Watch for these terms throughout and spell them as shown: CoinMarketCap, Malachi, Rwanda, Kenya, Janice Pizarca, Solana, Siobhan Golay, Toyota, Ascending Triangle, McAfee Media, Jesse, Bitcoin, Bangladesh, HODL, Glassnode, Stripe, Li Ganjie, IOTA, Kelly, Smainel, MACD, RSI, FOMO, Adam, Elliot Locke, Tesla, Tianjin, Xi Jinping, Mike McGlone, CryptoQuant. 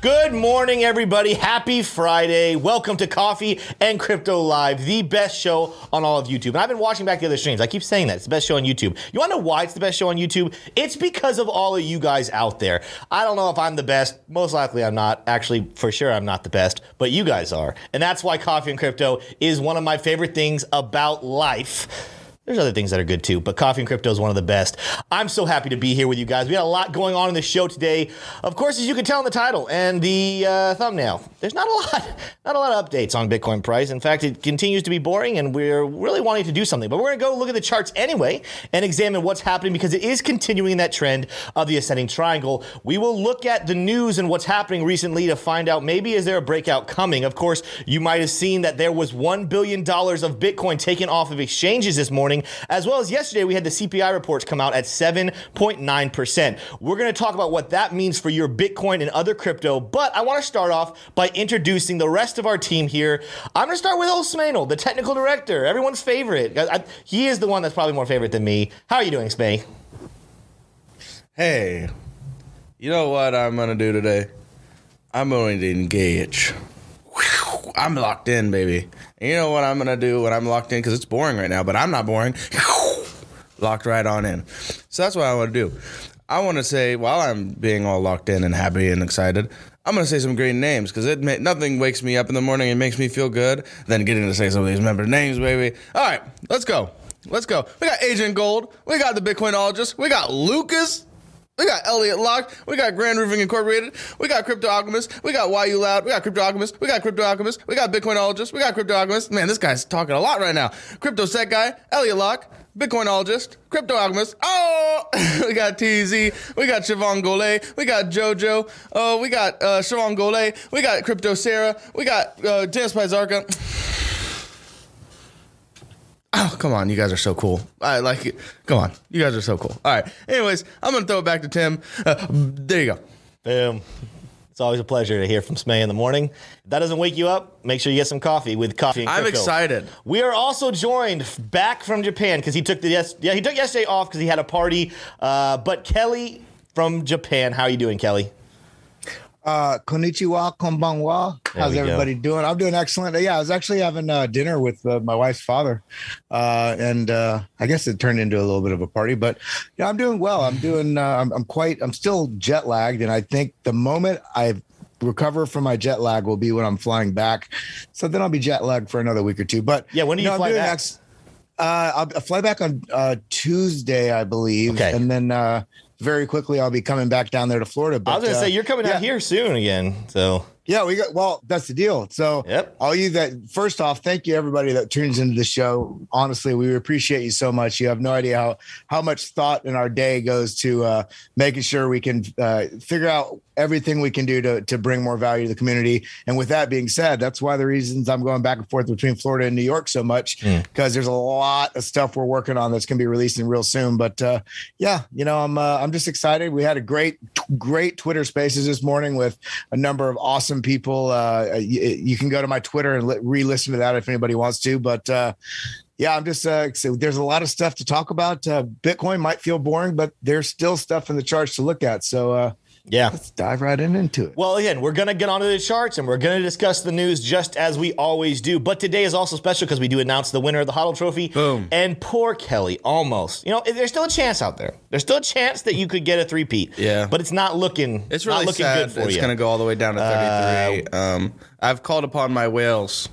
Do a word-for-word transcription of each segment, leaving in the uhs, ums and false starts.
Good morning, everybody. Happy Friday. Welcome to Coffee and Crypto Live, the best show on all of YouTube. And I've been watching back the other streams. I keep saying that. It's the best show on YouTube. You want to know why it's the best show on YouTube? It's because of all of you guys out there. I don't know if I'm the best. Most likely I'm not. Actually, for sure I'm not the best. But you guys are. And that's why Coffee and Crypto is one of my favorite things about life. There's other things that are good too, but Coffee and Crypto is one of the best. I'm so happy to be here with you guys. We got a lot going on in this show today. Of course, as you can tell in the title and the uh, thumbnail, there's not a lot, not a lot of updates on Bitcoin price. In fact, it continues to be boring, and we're really wanting to do something. But we're going to go look at the charts anyway and examine what's happening because it is continuing that trend of the ascending triangle. We will look at the news and what's happening recently to find out maybe is there a breakout coming. Of course, you might have seen that there was one billion dollars of Bitcoin taken off of exchanges this morning. As well as yesterday, we had the C P I reports come out at seven point nine percent. We're going to talk about what that means for your Bitcoin and other crypto, but I want to start off by introducing the rest of our team here. I'm going to start with old Smainel, the technical director, everyone's favorite. I, I, he is the one that's probably more favorite than me. How are you doing, Spay? Hey, you know what I'm going to do today? I'm going to engage. Whew, I'm locked in, baby. You know what I'm going to do when I'm locked in? Because it's boring right now, but I'm not boring. Locked right on in. So that's what I want to do. I want to say, while I'm being all locked in and happy and excited, I'm going to say some great names because it ma- nothing wakes me up in the morning and makes me feel good than getting to say some of these member names, baby. All right, let's go. Let's go. We got Agent Gold. We got the Bitcoinologist. We got Lucas. We got Elliot Locke. We got Grand Roofing Incorporated. We got Crypto Alchemist. We got Why You Loud. We got Crypto Alchemist. We got Crypto Alchemist. We got Bitcoinologist. We got Crypto Alchemist. Man, this guy's talking a lot right now. Crypto Set Guy. Elliot Locke. Bitcoinologist. Crypto Alchemist. Oh! We got T Z. We got Siobhan Golay. We got JoJo. Oh, we got uh, Siobhan Golay. We got Crypto Sarah. We got uh, Janice Pizarca. Oh, come on. You guys are so cool. I like it. Come on. You guys are so cool. All right. Anyways, I'm going to throw it back to Tim. Uh, there you go. Boom. It's always a pleasure to hear from Smay in the morning. If that doesn't wake you up, make sure you get some coffee with Coffee and Crypto. I'm excited. We are also joined back from Japan because he took the yes, yeah, he took yesterday off because he had a party. Uh, but Kelly from Japan. How are you doing, Kelly? Uh, konnichiwa, konbanwa. How's everybody go. doing? I'm doing excellent. Yeah, I was actually having uh, dinner with uh, my wife's father, uh, and uh, I guess it turned into a little bit of a party. But yeah, I'm doing well. I'm doing. Uh, I'm, I'm quite. I'm still jet lagged, and I think the moment I recover from my jet lag will be when I'm flying back. So then I'll be jet lagged for another week or two. But yeah, when do you, know, you fly back? Ex- uh, I'll, I'll fly back on uh, Tuesday, I believe, okay. and then. Uh, Very quickly, I'll be coming back down there to Florida. But, I was going to uh, say, you're coming yeah. out here soon again. So yeah, we got well, that's the deal. So yep. all you that first off, thank you, everybody that tunes into the show. Honestly, we appreciate you so much. You have no idea how how much thought in our day goes to uh, making sure we can uh, figure out everything we can do to, to bring more value to the community. And with that being said, that's why the reasons I'm going back and forth between Florida and New York so much, because mm. there's a lot of stuff we're working on that's going to be releasing real soon. But uh, yeah, you know, I'm uh, I'm just excited. We had a great, great Twitter spaces this morning with a number of awesome people. Uh, you, you can go to my Twitter and re-listen to that if anybody wants to. But uh, yeah, I'm just uh, there's a lot of stuff to talk about. Uh, Bitcoin might feel boring, but there's still stuff in the charts to look at. So uh yeah. Let's dive right in into it. Well, again, we're going to get onto the charts and we're going to discuss the news just as we always do. But today is also special because we do announce the winner of the HODL Trophy. Boom. And poor Kelly, almost. You know, there's still a chance out there. There's still a chance that you could get a three-peat. Yeah. But it's not looking, it's really not looking sad. good for it's you. It's going to go all the way down to thirty-three. Uh, um, I've called upon my whales.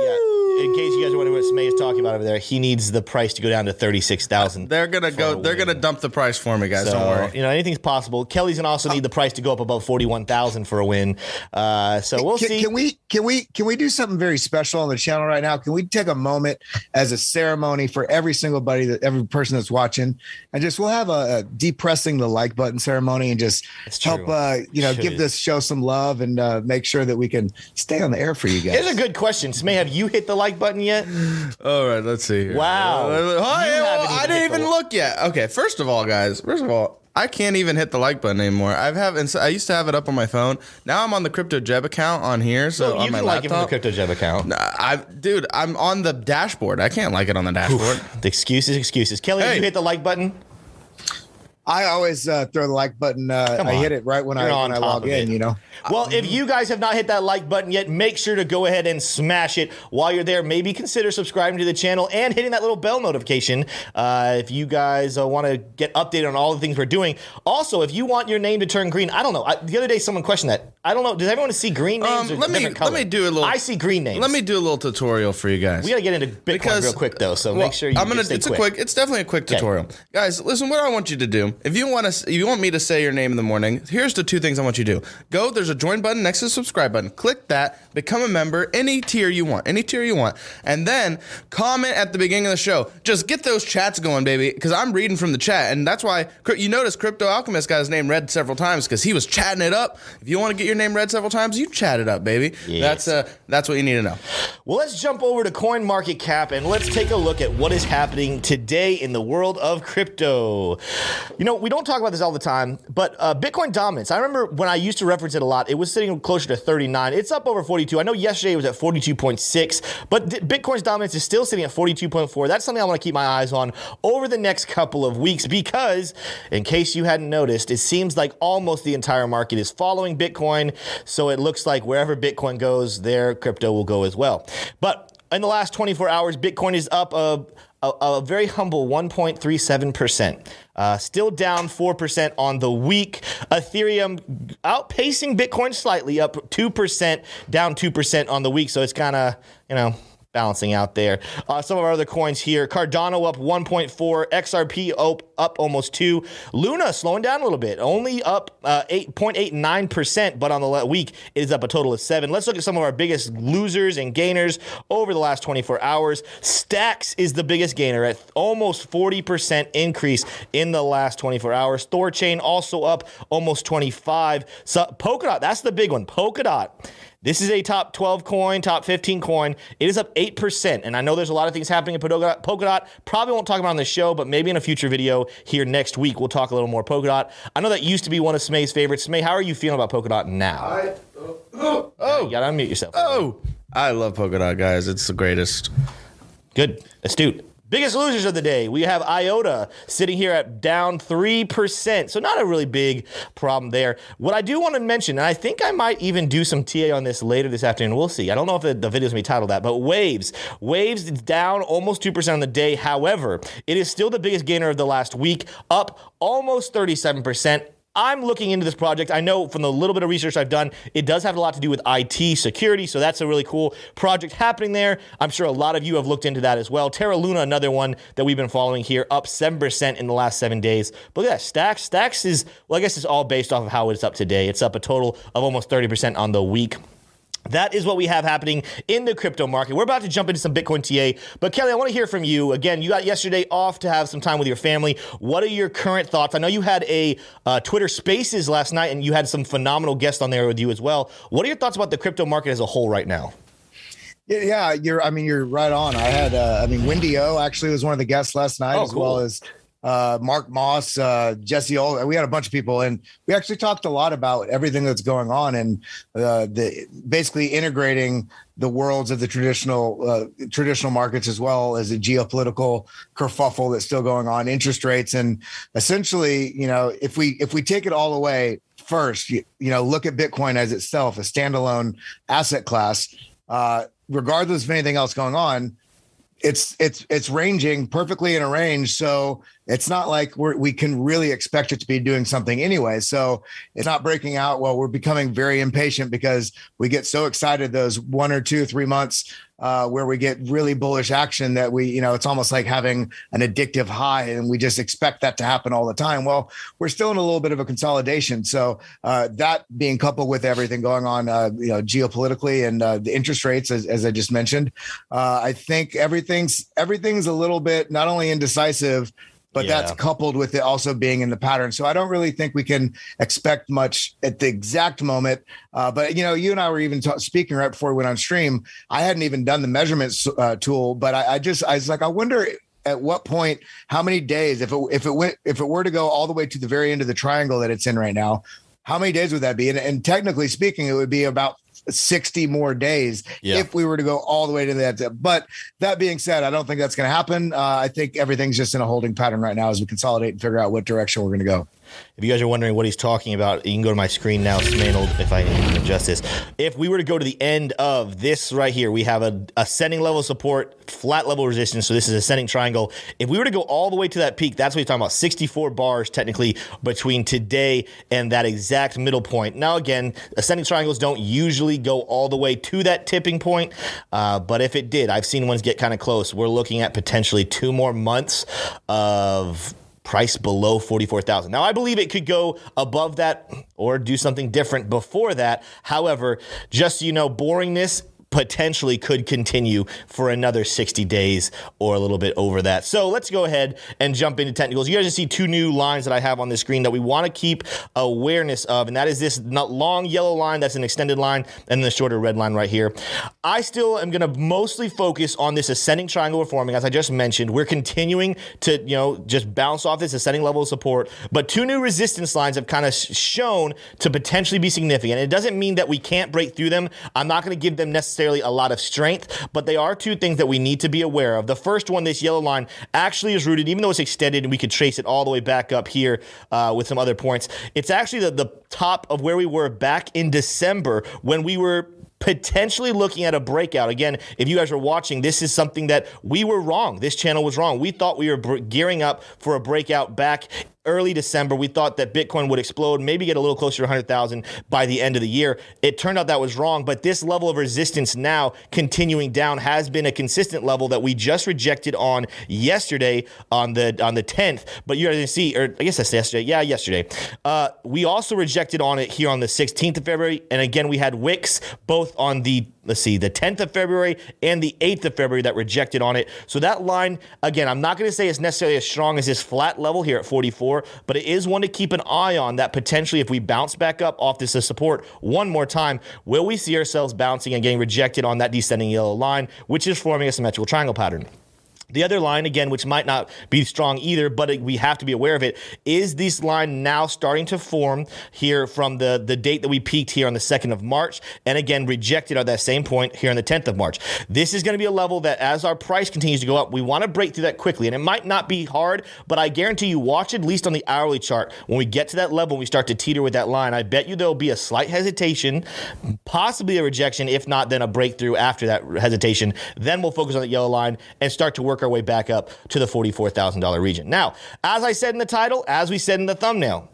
Yeah. In case you guys are wondering what Smay is talking about over there, he needs the price to go down to thirty-six thousand dollars. They're going to go. They're going to dump the price for me, guys. So, don't worry. You know, anything's possible. Kelly's going to also need the price to go up above forty-one thousand dollars for a win. Uh, so we'll can, see. Can we can we can we do something very special on the channel right now? Can we take a moment as a ceremony for every single buddy that every person that's watching, and just we'll have a, a depressing the like button ceremony and just help uh, you know Should. give this show some love and uh, make sure that we can stay on the air for you guys. It's a good question, Smay. Have you hit the like button yet? All right, let's see here. Wow. Oh, yeah, well, I didn't even look yet. Okay, first of all, guys, first of all, I can't even hit the like button anymore. I've have and so I used to have it up on my phone. Now I'm on the Crypto Jeb account on here. So no, you on can my like laptop. It from the Crypto Jeb account. I, dude, I'm on the dashboard. I can't like it on the dashboard. Oof, the excuses, excuses. Kelly, hey. Did you hit the like button? I always uh, throw the like button. Uh, I hit it right when You're I when I log in, you know. Well, um, if you guys have not hit that like button yet, make sure to go ahead and smash it. While you're there, maybe consider subscribing to the channel and hitting that little bell notification uh, if you guys uh, want to get updated on all the things we're doing. Also, if you want your name to turn green, I don't know. I, the other day, someone questioned that. I don't know. Does everyone see green names um, or let different me, color? Let me do a little. I see green names. Let me do a little tutorial for you guys. We got to get into Bitcoin because, real quick, though, so well, make sure you I'm gonna, stay it's quick. A quick. It's definitely a quick tutorial. Okay. Guys, listen, what I want you to do. If you want to, if you want me to say your name in the morning, here's the two things I want you to do. Go, there's a join button next to the subscribe button. Click that, become a member, any tier you want, any tier you want. And then comment at the beginning of the show. Just get those chats going, baby, because I'm reading from the chat. And that's why, you notice Crypto Alchemist got his name read several times because he was chatting it up. If you want to get your name read several times, you chat it up, baby. Yes. That's uh, that's what you need to know. Well, let's jump over to CoinMarketCap and let's take a look at what is happening today in the world of crypto. You know, we don't talk about this all the time, but uh, Bitcoin dominance, I remember when I used to reference it a lot, it was sitting closer to thirty-nine. It's up over forty-two. I know yesterday it was at forty-two point six, but th- Bitcoin's dominance is still sitting at forty-two point four. That's something I want to keep my eyes on over the next couple of weeks because, in case you hadn't noticed, it seems like almost the entire market is following Bitcoin, so it looks like wherever Bitcoin goes, there crypto will go as well. But in the last twenty-four hours, Bitcoin is up a, a, a very humble one point three seven percent. Uh, still down four percent on the week. Ethereum outpacing Bitcoin slightly, up two percent, down two percent on the week. So it's kind of, you know, balancing out there. Uh, some of our other coins here. Cardano up one point four. X R P up, up almost two. Luna slowing down a little bit. Only up uh, eight point eight nine percent, but on the week it is up a total of seven. Let's look at some of our biggest losers and gainers over the last twenty-four hours. Stacks is the biggest gainer at almost forty percent increase in the last twenty-four hours. Thorchain also up almost twenty-five. So Polkadot, that's the big one. Polkadot. This is a top twelve coin, top fifteen coin. It is up eight percent, and I know there's a lot of things happening in Polkadot. Polkadot probably won't talk about it on the show, but maybe in a future video here next week, we'll talk a little more Polkadot. I know that used to be one of Smay's favorites. Smay, how are you feeling about Polkadot now? I, oh, oh, oh. You gotta unmute yourself. Oh, I love Polkadot, guys. It's the greatest. Good. Astute. Biggest losers of the day, we have IOTA sitting here at down three percent, so not a really big problem there. What I do want to mention, and I think I might even do some T A on this later this afternoon, we'll see. I don't know if the, the video's going to be titled that, but Waves. Waves is down almost two percent on the day. However, it is still the biggest gainer of the last week, up almost thirty-seven percent. I'm looking into this project. I know from the little bit of research I've done, it does have a lot to do with I T security, so that's a really cool project happening there. I'm sure a lot of you have looked into that as well. Terra Luna, another one that we've been following here, up seven percent in the last seven days. But look at that, Stacks. Stacks is, well, I guess it's all based off of how it's up today. It's up a total of almost thirty percent on the week. That is what we have happening in the crypto market. We're about to jump into some Bitcoin T A, but Kelly, I want to hear from you. Again, you got yesterday off to have some time with your family. What are your current thoughts? I know you had a uh, Twitter Spaces last night, and you had some phenomenal guests on there with you as well. What are your thoughts about the crypto market as a whole right now? Yeah, you're. I mean, you're right on. I had, uh, I mean, Wendy O actually was one of the guests last night, oh, as cool. well as uh, Mark Moss, uh, Jesse. O. We had a bunch of people, and we actually talked a lot about everything that's going on and uh, the basically integrating the worlds of the traditional uh, traditional markets as well as the geopolitical kerfuffle that's still going on, interest rates, and essentially, you know, if we if we take it all away first, you, you know, look at Bitcoin as itself, a standalone asset class, uh, regardless of anything else going on. It's it's it's ranging perfectly in a range, so it's not like we we can really expect it to be doing something anyway. So it's not breaking out. Well, we're becoming very impatient because we get so excited those one or two, three months uh, where we get really bullish action that we, you know, it's almost like having an addictive high, and we just expect that to happen all the time. Well, we're still in a little bit of a consolidation. So uh, that being coupled with everything going on, uh, you know, geopolitically and uh, the interest rates, as, as I just mentioned, uh, I think everything. Everything's, everything's a little bit not only indecisive, but yeah. that's coupled with it also being in the pattern. So I don't really think we can expect much at the exact moment. Uh, but, you know, you and I were even ta- speaking right before we went on stream. I hadn't even done the measurements uh, tool, but I, I just I was like, I wonder at what point, how many days, if it, if it went, if it were to go all the way to the very end of the triangle that it's in right now, how many days would that be? And, and technically speaking, it would be about sixty more days yeah. if we were to go all the way to that. But that being said, I don't think that's going to happen. Uh, I think everything's just in a holding pattern right now as we consolidate and figure out what direction we're going to go. If you guys are wondering what he's talking about, you can go to my screen now, Smainel, if I can adjust this. If we were to go to the end of this right here, we have a ascending level support, flat level resistance. So this is ascending triangle. If we were to go all the way to that peak, that's what he's talking about, sixty-four bars technically between today and that exact middle point. Now, again, ascending triangles don't usually go all the way to that tipping point. Uh, but if it did, I've seen ones get kind of close. We're looking at potentially two more months of price below forty-four thousand. Now, I believe it could go above that or do something different before that. However, just so you know, boringness potentially could continue for another sixty days or a little bit over that. So let's go ahead and jump into technicals. You guys just see two new lines that I have on the screen that we want to keep awareness of, and that is this long yellow line that's an extended line and the shorter red line right here. I still am going to mostly focus on this ascending triangle we're forming. As I just mentioned, we're continuing to, you know, just bounce off this ascending level of support, but two new resistance lines have kind of shown to potentially be significant. It doesn't mean that we can't break through them. I'm not going to give them necessarily a lot of strength, but they are two things that we need to be aware of. The first one, this yellow line, actually is rooted, even though it's extended and we could trace it all the way back up here uh, with some other points. It's actually the, the top of where we were back in December when we were potentially looking at a breakout. Again, if you guys are watching, this is something that we were wrong. This channel was wrong. We thought we were b- gearing up for a breakout back early December. We thought that Bitcoin would explode, maybe get a little closer to one hundred thousand by the end of the year. It turned out that was wrong, but this level of resistance now continuing down has been a consistent level that we just rejected on yesterday on the on the tenth. But you guys see, or I guess that's yesterday. Yeah, yesterday. Uh, we also rejected on it here on the sixteenth of February. And again, we had wicks both on the Let's see, the tenth of February and the eighth of February that rejected on it. So that line, again, I'm not going to say it's necessarily as strong as this flat level here at forty-four, but it is one to keep an eye on that potentially if we bounce back up off this support one more time, will we see ourselves bouncing and getting rejected on that descending yellow line, which is forming a symmetrical triangle pattern. The other line, again, which might not be strong either, but we have to be aware of it, is this line now starting to form here from the, the date that we peaked here on the second of March, and again, rejected at that same point here on the tenth of March. This is going to be a level that as our price continues to go up, we want to break through that quickly, and it might not be hard, but I guarantee you, watch at least on the hourly chart. When we get to that level and we start to teeter with that line, I bet you there'll be a slight hesitation, possibly a rejection, if not then a breakthrough after that hesitation. Then we'll focus on the yellow line and start to work our way back up to the forty-four thousand dollars region. Now, as I said in the title, as we said in the thumbnail,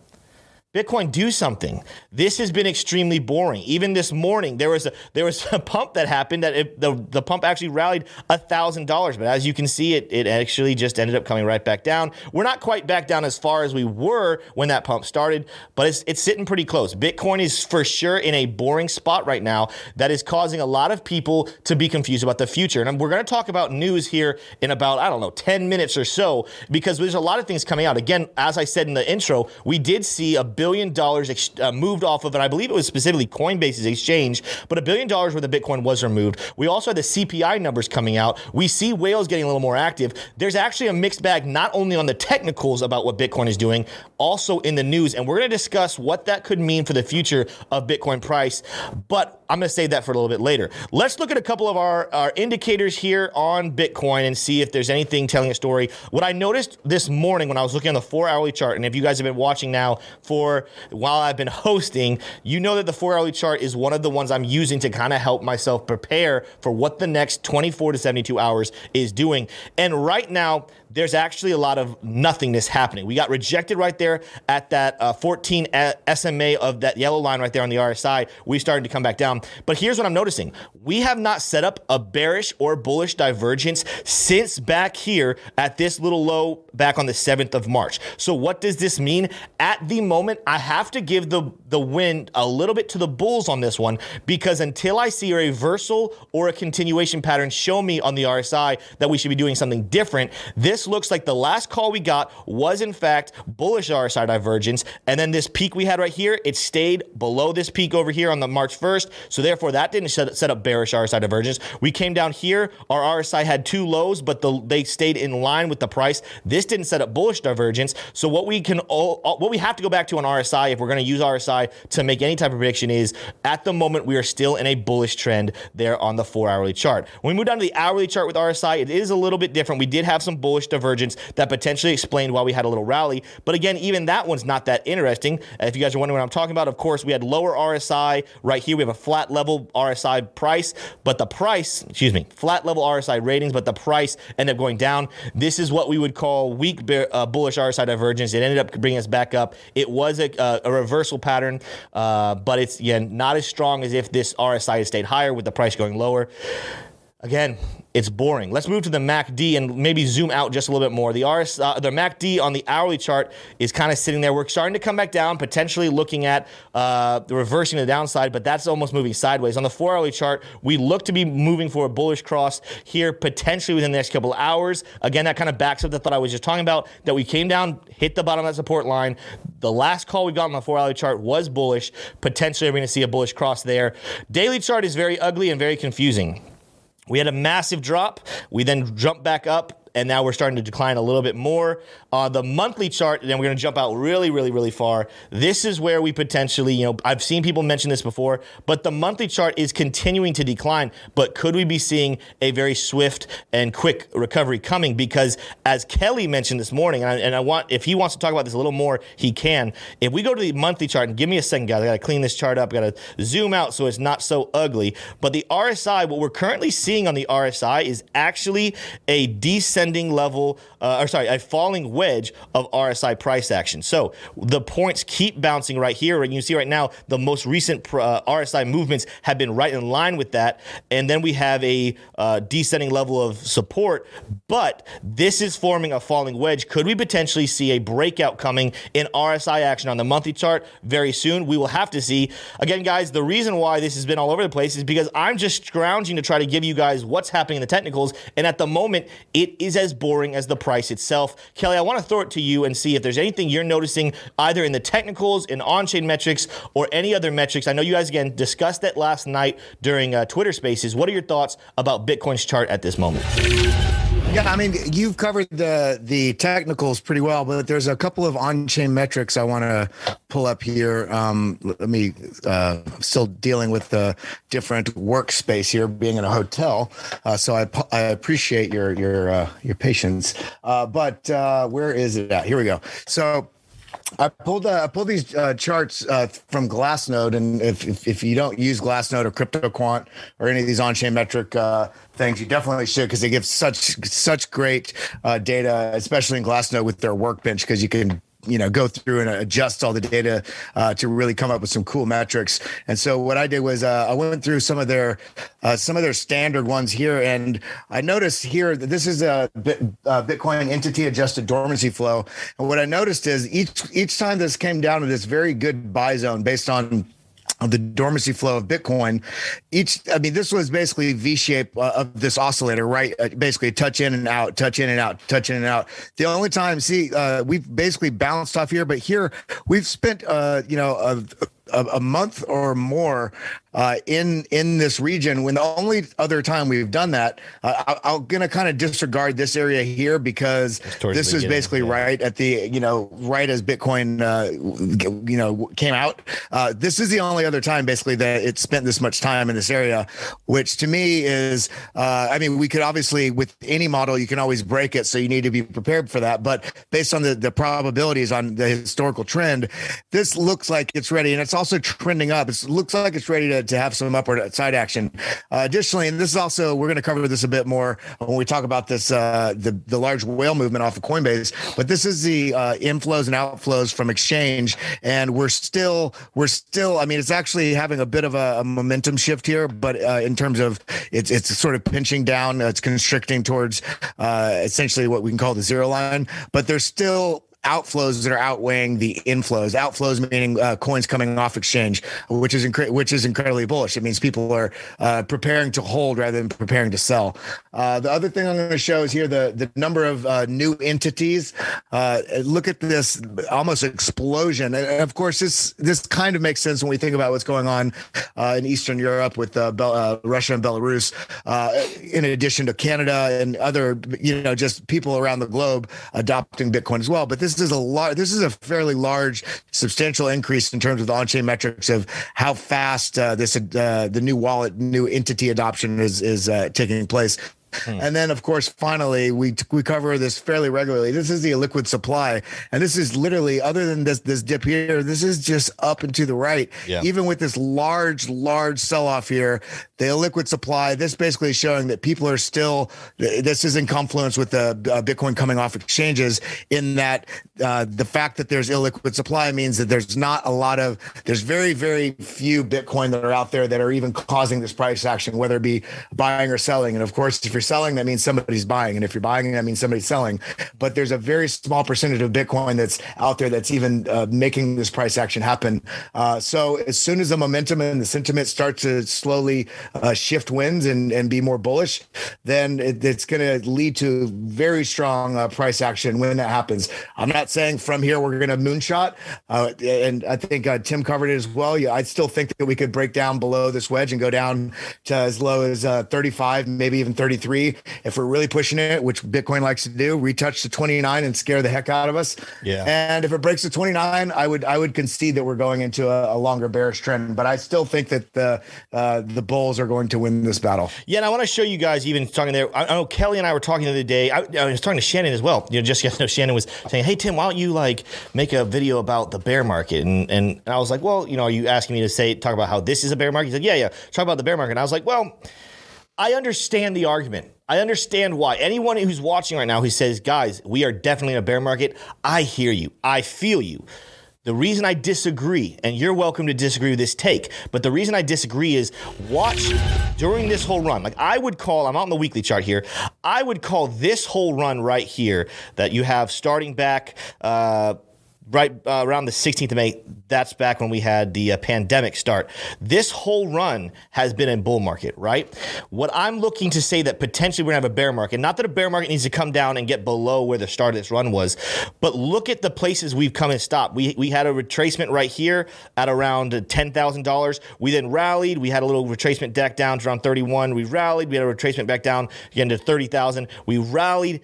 Bitcoin, do something. This has been extremely boring. Even this morning, there was a there was a pump that happened that it, the the pump actually rallied one thousand dollars, but as you can see, it it actually just ended up coming right back down. We're not quite back down as far as we were when that pump started, but it's it's sitting pretty close. Bitcoin is for sure in a boring spot right now that is causing a lot of people to be confused about the future. And we're going to talk about news here in about, I don't know, ten minutes or so, because there's a lot of things coming out. Again, as I said in the intro, we did see a billion billion dollars ex- uh, moved off of, and I believe it was specifically Coinbase's exchange, but a billion dollars worth of Bitcoin was removed. We also had the C P I numbers coming out. We see whales getting a little more active. There's actually a mixed bag, not only on the technicals about what Bitcoin is doing, also in the news, and we're going to discuss what that could mean for the future of Bitcoin price, but I'm going to save that for a little bit later. Let's look at a couple of our, our indicators here on Bitcoin and see if there's anything telling a story. What I noticed this morning when I was looking on the four hourly chart, and if you guys have been watching now for while I've been hosting, you know that the four hourly chart is one of the ones I'm using to kind of help myself prepare for what the next twenty-four to seventy-two hours is doing. And right now, there's actually a lot of nothingness happening. We got rejected right there at that uh, fourteen S M A of that yellow line right there on the R S I. We started to come back down. But here's what I'm noticing. We have not set up a bearish or bullish divergence since back here at this little low back on the seventh of March. So what does this mean? At the moment, different. I have to give the, the win a little bit to the Bulls on this one, because until I see a reversal or a continuation pattern show me on the R S I that we should be doing something different, this looks like the last call we got was in fact bullish R S I divergence. And then this peak we had right here, it stayed below this peak over here on the March first. So therefore that didn't set up bearish R S I divergence. We came down here, our R S I had two lows, but the, they stayed in line with the price. This didn't set up bullish divergence. So what we can, what we have to go back to on R S I, if we're going to use R S I to make any type of prediction, is at the moment we are still in a bullish trend there on the four hourly chart. When we move down to the hourly chart with R S I, it is a little bit different. We did have some bullish divergence that potentially explained why we had a little rally. But again, even that one's not that interesting. If you guys are wondering what I'm talking about, of course, we had lower R S I right here. We have a flat level R S I price, but the price, excuse me, flat level R S I ratings, but the price ended up going down. This is what we would call weak bear, uh, bullish R S I divergence. It ended up bringing us back up. It was a, uh, a reversal pattern, uh, but it's yeah, not as strong as if this R S I had stayed higher with the price going lower. Again, it's boring. Let's move to the M A C D and maybe zoom out just a little bit more. The R S I, the M A C D on the hourly chart is kind of sitting there. We're starting to come back down, potentially looking at uh, the reversing the downside, but that's almost moving sideways. On the four-hourly chart, we look to be moving for a bullish cross here, potentially within the next couple of hours. Again, that kind of backs up the thought I was just talking about, that we came down, hit the bottom of that support line. The last call we got on the four-hourly chart was bullish. Potentially, we're going to see a bullish cross there. Daily chart is very ugly and very confusing. We had a massive drop. We then jumped back up, and now we're starting to decline a little bit more. Uh, the monthly chart, and then we're going to jump out really, really, really far. This is where we potentially, you know, I've seen people mention this before, but the monthly chart is continuing to decline. But could we be seeing a very swift and quick recovery coming? Because as Kelly mentioned this morning, and I, and I want, if he wants to talk about this a little more, he can. If we go to the monthly chart, and give me a second, guys, I got to clean this chart up, I got to zoom out so it's not so ugly. But the R S I, what we're currently seeing on the R S I is actually a descent level, uh, or sorry, a falling wedge of R S I price action. So the points keep bouncing right here, and you see right now the most recent uh, R S I movements have been right in line with that, and then we have a uh, descending level of support, but this is forming a falling wedge. Could we potentially see a breakout coming in R S I action on the monthly chart very soon? We will have to see. Again, guys, the reason why this has been all over the place is because I'm just scrounging to try to give you guys what's happening in the technicals, and at the moment, it is as boring as the price itself. Kelly, I want to throw it to you and see if there's anything you're noticing either in the technicals, in on-chain metrics, or any other metrics. I know you guys, again, discussed that last night during uh, Twitter Spaces. What are your thoughts about Bitcoin's chart at this moment? Yeah, I mean, you've covered the the technicals pretty well, but there's a couple of on-chain metrics I want to pull up here. Um, let me, uh, still dealing with the different workspace here, being in a hotel. Uh, so I, I appreciate your your uh, your patience. Uh, but uh, where is it at? Here we go. So I pulled uh, I pulled these uh, charts uh, from Glassnode, and if, if if you don't use Glassnode or CryptoQuant or any of these on-chain metric uh, things, you definitely should, because they give such such great uh, data, especially in Glassnode with their workbench, because you can, you know, go through and adjust all the data uh, to really come up with some cool metrics. And so what I did was uh, I went through some of their uh, some of their standard ones here, and I noticed here that this is a Bitcoin entity adjusted dormancy flow. And what I noticed is each each time this came down to this very good buy zone based on of the dormancy flow of Bitcoin, each, I mean, this was basically V-shape uh, of this oscillator, right? Uh, basically touch in and out, touch in and out, touch in and out. The only time, see, uh, we've basically bounced off here, but here we've spent, uh, you know, a, a, a month or more uh, in in this region, when the only other time we've done that, uh, I, I'm going to kind of disregard this area here, because this is basically yeah. right at the, you know, right as Bitcoin, uh, you know, came out. Uh, this is the only other time basically that it spent this much time in this area, which to me is, uh, I mean, we could obviously, with any model, you can always break it. So you need to be prepared for that. But based on the, the probabilities on the historical trend, this looks like it's ready. And it's also trending up. It looks like it's ready to to have some upward side action. Uh, additionally, and this is also, we're going to cover this a bit more when we talk about this, uh, the, the large whale movement off of Coinbase, but this is the uh, inflows and outflows from exchange. And we're still, we're still, I mean, it's actually having a bit of a, a momentum shift here, but uh, in terms of it's, it's sort of pinching down, it's constricting towards uh, essentially what we can call the zero line, but there's still outflows that are outweighing the inflows. Outflows meaning uh, coins coming off exchange, which is incre- which is incredibly bullish. It means people are uh, preparing to hold rather than preparing to sell. Uh, the other thing I'm going to show is here the the number of uh, new entities. Uh, look at this almost explosion. And of course, this this kind of makes sense when we think about what's going on uh, in Eastern Europe with uh, Be- uh, Russia and Belarus, uh, in addition to Canada and other, you know, just people around the globe adopting Bitcoin as well. But this is a large, this is a fairly large, substantial increase in terms of the on-chain metrics of how fast uh, this uh, the new wallet, new entity adoption is is uh, taking place. Hmm. And then, of course, finally, we we cover this fairly regularly. This is the illiquid supply. And this is literally, other than this this dip here, this is just up and to the right. Yeah. Even with this large, large sell-off here, the illiquid supply, this basically is showing that people are still, this is in confluence with the uh, Bitcoin coming off exchanges, in that uh, the fact that there's illiquid supply means that there's not a lot of, there's very, very few Bitcoin that are out there that are even causing this price action, whether it be buying or selling. And of course, if you're selling, that means somebody's buying, and if you're buying, that means somebody's selling. But there's a very small percentage of Bitcoin that's out there that's even uh, making this price action happen. Uh, so as soon as the momentum and the sentiment starts to slowly uh, shift winds and, and be more bullish, then it, it's going to lead to very strong uh, price action when that happens. I'm not saying from here we're going to moonshot, uh, and I think uh, Tim covered it as well. Yeah, I still think that we could break down below this wedge and go down to as low as uh, thirty-five, maybe even thirty-three. If we're really pushing it, which Bitcoin likes to do, retouch to twenty-nine and scare the heck out of us. Yeah. And if it breaks to twenty-nine, I would I would concede that we're going into a, a longer bearish trend. But I still think that the uh, the bulls are going to win this battle. Yeah, and I want to show you guys, even talking there. I, I know Kelly and I were talking the other day. I, I was talking to Shannon as well. You know, just yesterday, Shannon was saying, "Hey Tim, why don't you like make a video about the bear market?" And and I was like, "Well, you know, are you asking me to say talk about how this is a bear market?" He said, "Yeah, yeah, talk about the bear market." And I was like, "Well." I understand the argument. I understand why. Anyone who's watching right now who says, guys, we are definitely in a bear market, I hear you. I feel you. The reason I disagree, and you're welcome to disagree with this take, but the reason I disagree is watch during this whole run. Like I would call, I'm out on the weekly chart here, I would call this whole run right here that you have starting back uh, right uh, around the sixteenth of May. That's back when we had the uh, pandemic start. This whole run has been in bull market, right? What I'm looking to say that potentially we're going to have a bear market, not that a bear market needs to come down and get below where the start of this run was, but look at the places we've come and stopped. We we had a retracement right here at around ten thousand dollars. We then rallied. We had a little retracement deck down to around thirty-one. We rallied. We had a retracement back down again to thirty thousand. We rallied.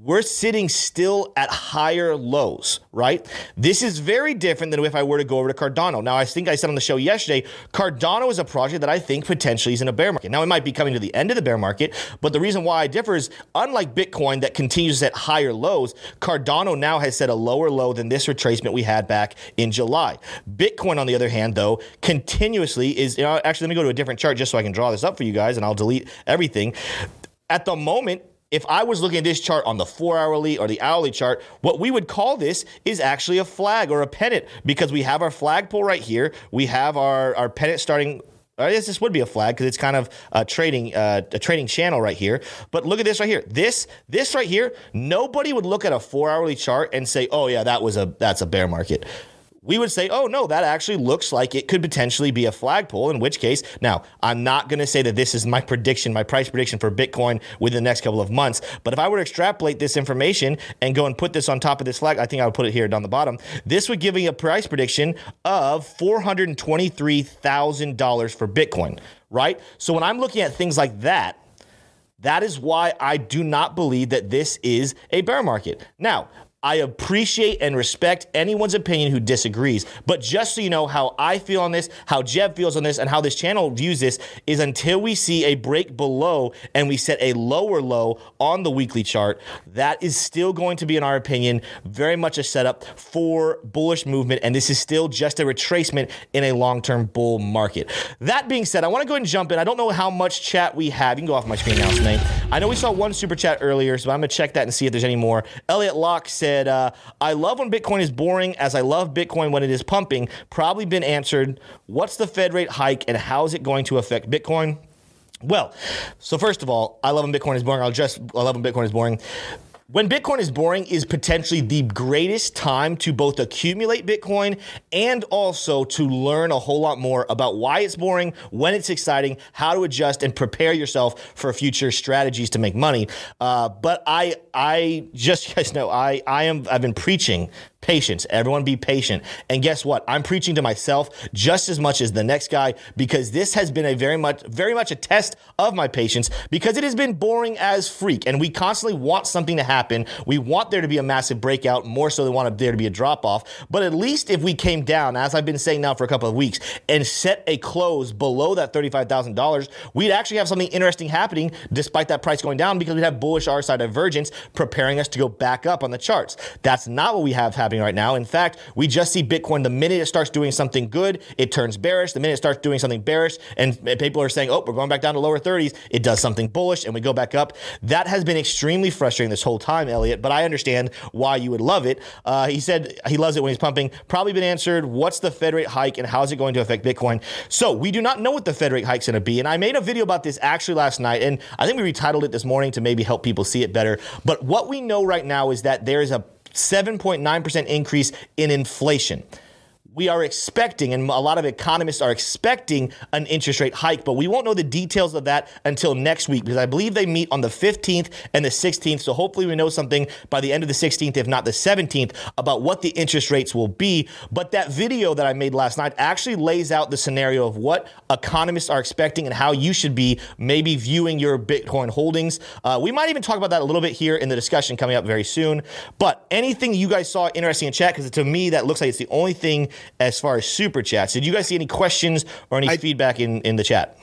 We're sitting still at higher lows, right? This is very different than if I were to go over to Cardano. Now, I think I said on the show yesterday, Cardano is a project that I think potentially is in a bear market. Now, it might be coming to the end of the bear market, but the reason why I differ is unlike Bitcoin that continues at higher lows, Cardano now has set a lower low than this retracement we had back in July. Bitcoin, on the other hand, though, continuously is, you know, actually, let me go to a different chart just so I can draw this up for you guys, and I'll delete everything. At the moment, if I was looking at this chart on the four-hourly or the hourly chart, what we would call this is actually a flag or a pennant because we have our flagpole right here. We have our, our pennant starting – I guess this would be a flag because it's kind of a trading uh, a trading channel right here. But look at this right here. This this right here, nobody would look at a four-hourly chart and say, oh, yeah, that was a that's a bear market. We would say, oh, no, that actually looks like it could potentially be a flagpole, in which case, now, I'm not going to say that this is my prediction, my price prediction for Bitcoin within the next couple of months, but if I were to extrapolate this information and go and put this on top of this flag, I think I would put it here down the bottom, this would give me a price prediction of four hundred twenty-three thousand dollars for Bitcoin, right? So when I'm looking at things like that, that is why I do not believe that this is a bear market. Now, I appreciate and respect anyone's opinion who disagrees, but just so you know how I feel on this, how Jeb feels on this, and how this channel views this is until we see a break below and we set a lower low on the weekly chart, that is still going to be, in our opinion, very much a setup for bullish movement, and this is still just a retracement in a long-term bull market. That being said, I want to go ahead and jump in. I don't know how much chat we have. You can go off my screen now, Smain. I know we saw one super chat earlier, so I'm going to check that and see if there's any more. Elliot Locke said, Said, uh, I love when Bitcoin is boring as I love Bitcoin when it is pumping. Probably been answered. What's the Fed rate hike and how is it going to affect Bitcoin? Well, so first of all, I love when Bitcoin is boring. I'll just, I love when Bitcoin is boring. When Bitcoin is boring is potentially the greatest time to both accumulate Bitcoin and also to learn a whole lot more about why it's boring, when it's exciting, how to adjust, and prepare yourself for future strategies to make money. Uh, but I, I just, you guys know, I, I am, I've been preaching patience. Everyone be patient. And guess what? I'm preaching to myself just as much as the next guy, because this has been a very much, very much a test of my patience, because it has been boring as freak. And we constantly want something to happen. Happen. We want there to be a massive breakout, more so than want there to be a drop-off. But at least if we came down, as I've been saying now for a couple of weeks, and set a close below that thirty-five thousand dollars, we'd actually have something interesting happening despite that price going down, because we'd have bullish R S I divergence preparing us to go back up on the charts. That's not what we have happening right now. In fact, we just see Bitcoin, the minute it starts doing something good, it turns bearish. The minute it starts doing something bearish and people are saying, oh, we're going back down to lower thirties, it does something bullish and we go back up. That has been extremely frustrating this whole time. time, Elliot, but I understand why you would love it. Uh, he said he loves it when he's pumping. Probably been answered. What's the Fed rate hike and how is it going to affect Bitcoin? So we do not know what the Fed rate hike is going to be. And I made a video about this actually last night, and I think we retitled it this morning to maybe help people see it better. But what we know right now is that there is a seven point nine percent increase in inflation. We are expecting, and a lot of economists are expecting, an interest rate hike, but we won't know the details of that until next week, because I believe they meet on the fifteenth and the sixteenth. So hopefully we know something by the end of the sixteenth, if not the seventeenth, about what the interest rates will be. But that video that I made last night actually lays out the scenario of what economists are expecting and how you should be maybe viewing your Bitcoin holdings. Uh, we might even talk about that a little bit here in the discussion coming up very soon. But anything you guys saw interesting in chat, because to me that looks like it's the only thing as far as super chats. Did you guys see any questions or any I, feedback in, in the chat?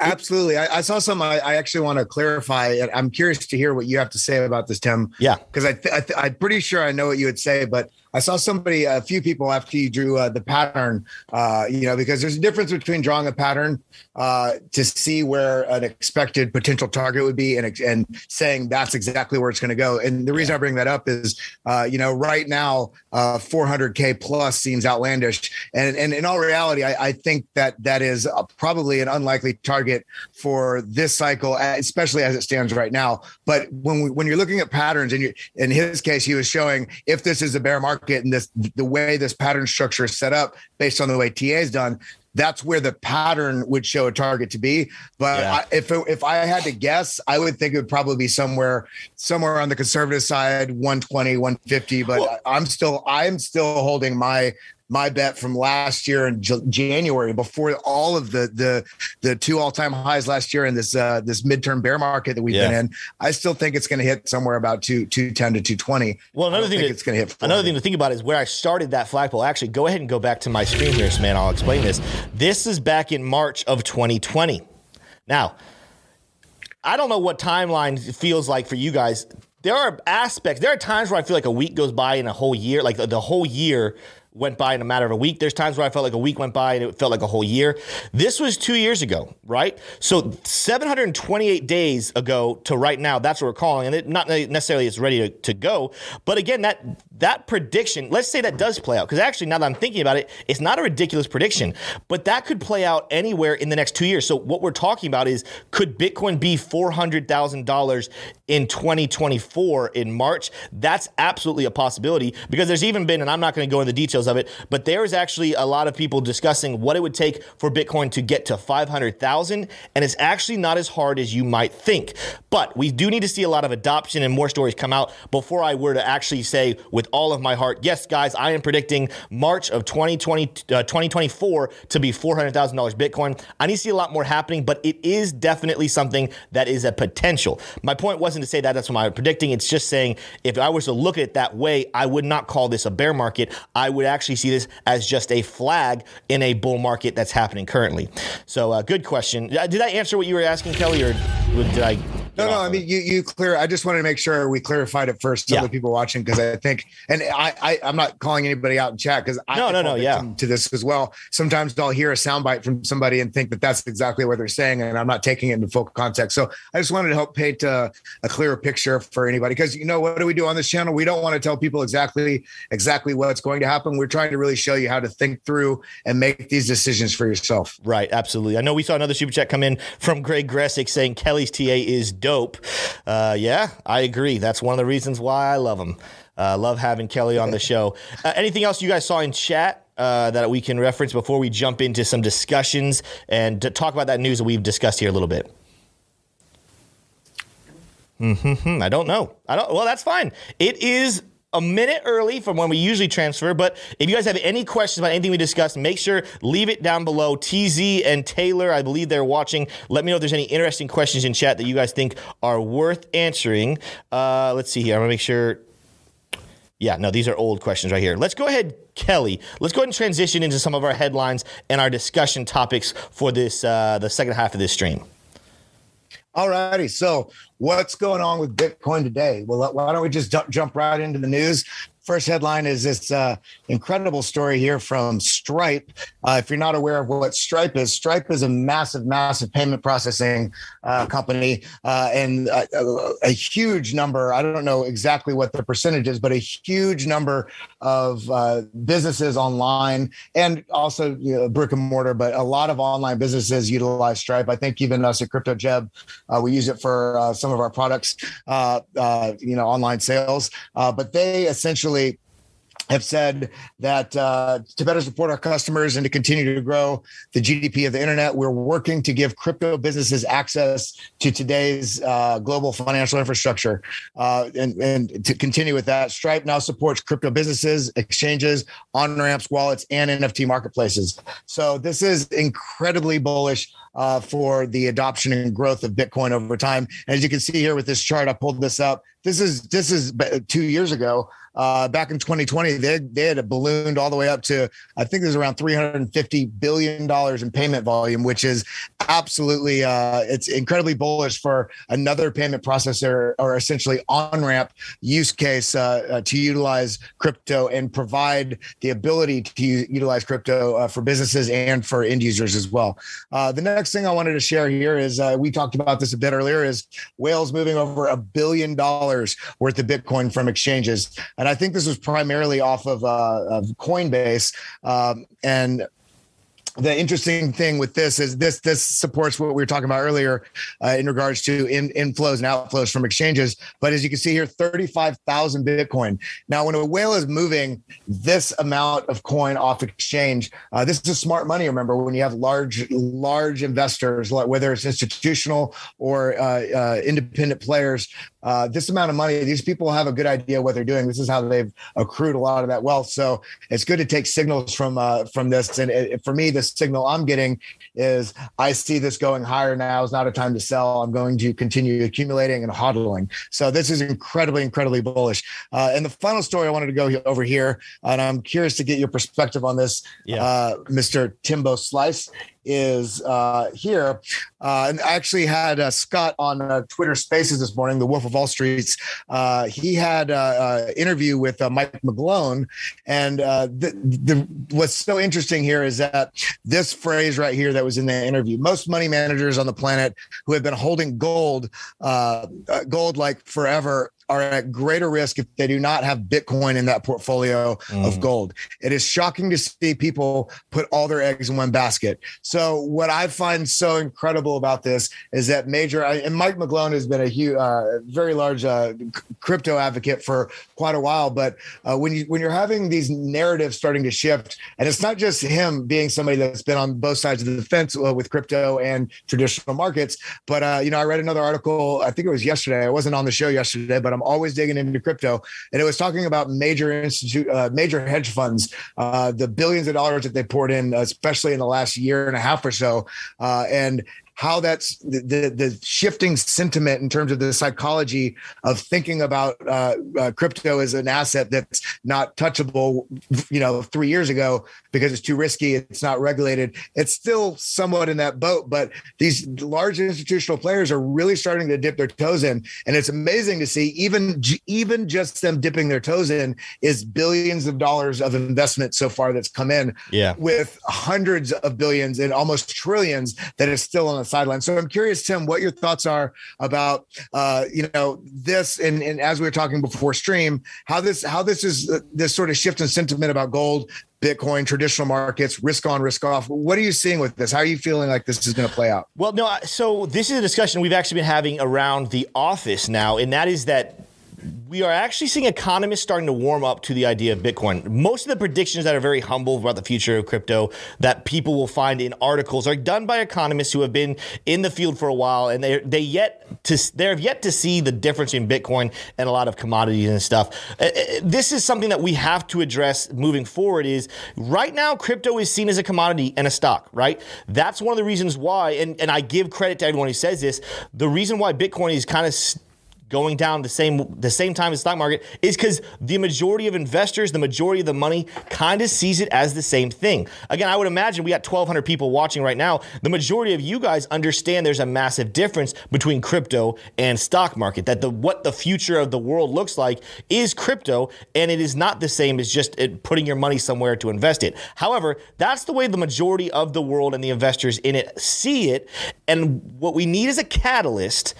Absolutely. I, I saw some. I, I actually want to clarify. I'm curious to hear what you have to say about this, Tim. Yeah. Because I th- I th- I'm pretty sure I know what you would say, but I saw somebody, a few people after you drew uh, the pattern, uh, you know, because there's a difference between drawing a pattern uh, to see where an expected potential target would be and and saying that's exactly where it's going to go. And the reason I bring that up is, uh, you know, right now, uh, four hundred K plus seems outlandish. And, and in all reality, I, I think that that is probably an unlikely target for this cycle, especially as it stands right now. But when we, when you're looking at patterns, and you, in his case, he was showing if this is a bear market, and this, the way this pattern structure is set up based on the way T A is done, that's where the pattern would show a target to be. But yeah. I, if it, if I had to guess, I would think it would probably be somewhere somewhere on the conservative side, one twenty, one fifty. But well, I'm still I'm still holding my my bet from last year in J- January, before all of the the the two all time highs last year and this uh, this midterm bear market that we've yeah. been in. I still think it's going to hit somewhere about two two ten to two twenty. Well, another thing that, it's going to hit. Another thing to think about is where I started that flagpole. Actually, go ahead and go back to my screen here, man. I'll explain this. This is back in March of twenty twenty. Now, I don't know what timeline feels like for you guys. There are aspects, there are times where I feel like a week goes by in a whole year, like the, the whole year went by in a matter of a week. There's times where I felt like a week went by and it felt like a whole year. This was two years ago, right? So seven hundred twenty-eight days ago to right now, that's what we're calling. And it not necessarily it's ready to, to go. But again, that that prediction, let's say that does play out. Because actually, now that I'm thinking about it, it's not a ridiculous prediction. But that could play out anywhere in the next two years. So what we're talking about is, could Bitcoin be four hundred thousand dollars in twenty twenty-four in March? That's absolutely a possibility, because there's even been, and I'm not going to go into the details of it, but there is actually a lot of people discussing what it would take for Bitcoin to get to five hundred thousand, and it's actually not as hard as you might think. But we do need to see a lot of adoption and more stories come out before I were to actually say with all of my heart, yes, guys, I am predicting March of twenty twenty, uh, twenty twenty-four to be four hundred thousand dollars Bitcoin. I need to see a lot more happening, but it is definitely something that is a potential. My point wasn't to say that that's what I'm predicting. It's just saying if I was to look at it that way, I would not call this a bear market. I would actually see this as just a flag in a bull market that's happening currently. So uh, good question. Did I answer what you were asking, Kelly, or did I? No, no. I mean, you, you clear. I just wanted to make sure we clarified it first to yeah. the people watching, because I think, and I, I, I'm not calling anybody out in chat, because I no, no, no, yeah. to this as well. Sometimes I'll hear a soundbite from somebody and think that that's exactly what they're saying, and I'm not taking it into full context. So I just wanted to help paint a, a clearer picture for anybody, because you know what do we do on this channel? We don't want to tell people exactly exactly what's going to happen. We're trying to really show you how to think through and make these decisions for yourself. Right. Absolutely. I know we saw another super chat come in from Greg Gressick saying Kelly's T A is dope. Uh, yeah, I agree. That's one of the reasons why I love them. I uh, love having Kelly on the show. Uh, anything else you guys saw in chat uh, that we can reference before we jump into some discussions and to talk about that news that we've discussed here a little bit? Mm-hmm. I don't know. I don't. Well, that's fine. It is a minute early from when we usually transfer, but if you guys have any questions about anything we discussed, make sure leave it down below. T Z and Taylor, I believe they're watching. Let me know if there's any interesting questions in chat that you guys think are worth answering. Uh, let's see here. I'm going to make sure. Yeah, no, these are old questions right here. Let's go ahead, Kelly. Let's go ahead and transition into some of our headlines and our discussion topics for this uh, the second half of this stream. All righty. So what's going on with Bitcoin today? Well, why don't we just jump right into the news? First headline is this uh, incredible story here from Stripe. Uh, if you're not aware of what Stripe is, Stripe is a massive, massive payment processing uh, company uh, and a, a, a huge number. I don't know exactly what the percentage is, but a huge number of uh, businesses online and also you know, brick and mortar. But a lot of online businesses utilize Stripe. I think even us at Crypto Jeb, uh, we use it for uh, some of our products, uh, uh, you know, online sales. Uh, but they essentially have said that uh, to better support our customers and to continue to grow the G D P of the internet, we're working to give crypto businesses access to today's uh, global financial infrastructure. Uh, and, and to continue with that, Stripe now supports crypto businesses, exchanges, on-ramps, wallets, and N F T marketplaces. So this is incredibly bullish uh, for the adoption and growth of Bitcoin over time. As you can see here with this chart, I pulled this up. This is this is two years ago. Uh, back in twenty twenty, they they had a ballooned all the way up to, I think there's around three hundred fifty billion dollars in payment volume, which is absolutely, uh, it's incredibly bullish for another payment processor or essentially on-ramp use case uh, uh, to utilize crypto and provide the ability to utilize crypto uh, for businesses and for end users as well. Uh, the next thing I wanted to share here is, uh, we talked about this a bit earlier, is whales moving over a billion dollars worth of Bitcoin from exchanges. And I think this was primarily off of, uh, of Coinbase. Um, and the interesting thing with this is this this supports what we were talking about earlier uh, in regards to in, inflows and outflows from exchanges. But as you can see here, thirty-five thousand Bitcoin. Now, when a whale is moving this amount of coin off exchange, uh, this is smart money. Remember, when you have large, large investors, whether it's institutional or uh, uh, independent players, Uh, this amount of money, these people have a good idea what they're doing. This is how they've accrued a lot of that wealth. So it's good to take signals from uh, from this. And it, for me, the signal I'm getting is I see this going higher now. It's not a time to sell. I'm going to continue accumulating and hodling. So this is incredibly, incredibly bullish. Uh, and the final story I wanted to go over here, and I'm curious to get your perspective on this, yeah. uh, Mister Timbo Slice. Is uh, here. Uh, and I actually had uh, Scott on uh, Twitter Spaces this morning, the Wolf of All Streets. Uh, he had an interview with uh, Mike McGlone. And uh, the, the, what's so interesting here is that this phrase right here that was in the interview, most money managers on the planet who have been holding gold, uh, gold like forever, are at greater risk if they do not have Bitcoin in that portfolio mm. of gold. It is shocking to see people put all their eggs in one basket. So what I find so incredible about this is that major, and Mike McGlone has been a huge, uh, very large uh, crypto advocate for quite a while. But uh, when you when you're having these narratives starting to shift, and it's not just him being somebody that's been on both sides of the fence with crypto and traditional markets. But uh, you know, I read another article. I think it was yesterday. I wasn't on the show yesterday, but I'm always digging into crypto, and it was talking about major institute, uh, major hedge funds, uh, the billions of dollars that they poured in, especially in the last year and a half or so, uh, and how that's the, the, the shifting sentiment in terms of the psychology of thinking about uh, uh, crypto as an asset that's not touchable, you know, three years ago because it's too risky. It's not regulated. It's still somewhat in that boat, but these large institutional players are really starting to dip their toes in. And it's amazing to see even, even just them dipping their toes in is billions of dollars of investment so far that's come in yeah. with hundreds of billions and almost trillions that is still on the sidelines. So I'm curious, Tim, what your thoughts are about, uh, you know, this, and, and as we were talking before stream, how this, how this is uh, this sort of shift in sentiment about gold, Bitcoin, traditional markets, risk on, risk off. What are you seeing with this? How are you feeling like this is going to play out? Well, no, so this is a discussion we've actually been having around the office now, and that is that we are actually seeing economists starting to warm up to the idea of Bitcoin. Most of the predictions that are very humble about the future of crypto that people will find in articles are done by economists who have been in the field for a while, and they they yet to they have yet to see the difference in Bitcoin and a lot of commodities and stuff. This is something that we have to address moving forward. Is right now crypto is seen as a commodity and a stock, right? That's one of the reasons why, and, and I give credit to everyone who says this, the reason why Bitcoin is kind of st- going down the same the same time as the stock market is because the majority of investors, the majority of the money kind of sees it as the same thing. Again, I would imagine we got twelve hundred people watching right now. The majority of you guys understand there's a massive difference between crypto and stock market, that the what the future of the world looks like is crypto, and it is not the same as just putting your money somewhere to invest it. However, that's the way the majority of the world and the investors in it see it, and what we need is a catalyst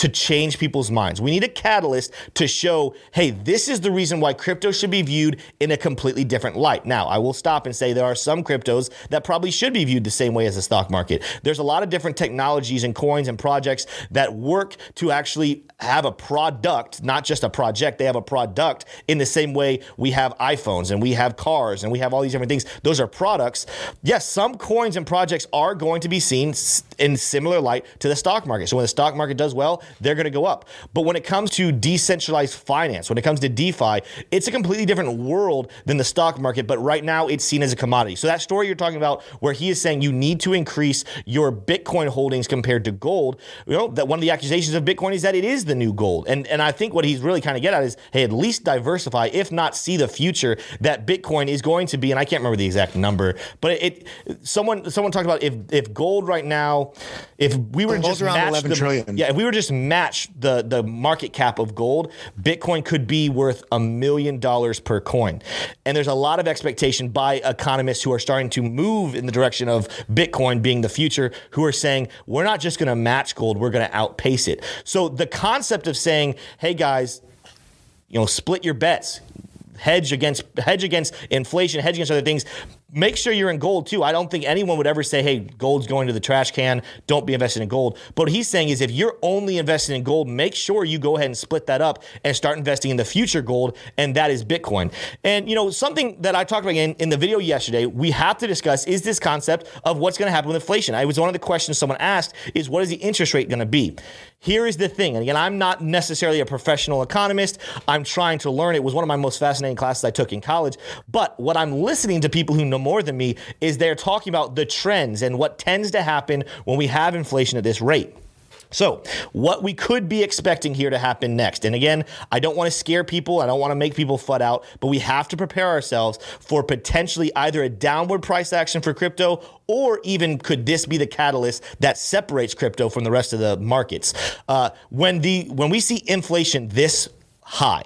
to change people's minds. We need a catalyst to show, hey, this is the reason why crypto should be viewed in a completely different light. Now, I will stop and say there are some cryptos that probably should be viewed the same way as the stock market. There's a lot of different technologies and coins and projects that work to actually have a product, not just a project. They have a product in the same way we have iPhones and we have cars and we have all these different things. Those are products. Yes, some coins and projects are going to be seen in similar light to the stock market. So when the stock market does well, they're going to go up. But when it comes to decentralized finance, when it comes to DeFi, it's a completely different world than the stock market. But right now, it's seen as a commodity. So that story you're talking about where he is saying you need to increase your Bitcoin holdings compared to gold, you know, that one of the accusations of Bitcoin is that it is the new gold. And, and I think what he's really kind of getting at is, hey, at least diversify, if not see the future that Bitcoin is going to be. And I can't remember the exact number, but it, it someone someone talked about if if gold right now, if we were just around eleven the, trillion. Yeah, if we were just match the, the market cap of gold, Bitcoin could be worth a million dollars per coin. And there's a lot of expectation by economists who are starting to move in the direction of Bitcoin being the future, who are saying, we're not just going to match gold, we're going to outpace it. So the concept of saying, hey guys, you know, split your bets, hedge against hedge against inflation, hedge against other things. Make sure you're in gold too. I don't think anyone would ever say, hey, gold's going to the trash can. Don't be invested in gold. But what he's saying is if you're only invested in gold, make sure you go ahead and split that up and start investing in the future gold, and that is Bitcoin. And, you know, something that I talked about in, in the video yesterday, we have to discuss is this concept of what's going to happen with inflation. It was one of the questions someone asked is what is the interest rate going to be? Here is the thing. And again, I'm not necessarily a professional economist. I'm trying to learn. It was one of my most fascinating classes I took in college. But what I'm listening to people who know more than me is they're talking about the trends and what tends to happen when we have inflation at this rate. So what we could be expecting here to happen next. And again, I don't want to scare people. I don't want to make people FUD out, but we have to prepare ourselves for potentially either a downward price action for crypto, or even could this be the catalyst that separates crypto from the rest of the markets? Uh, when the when we see inflation this high,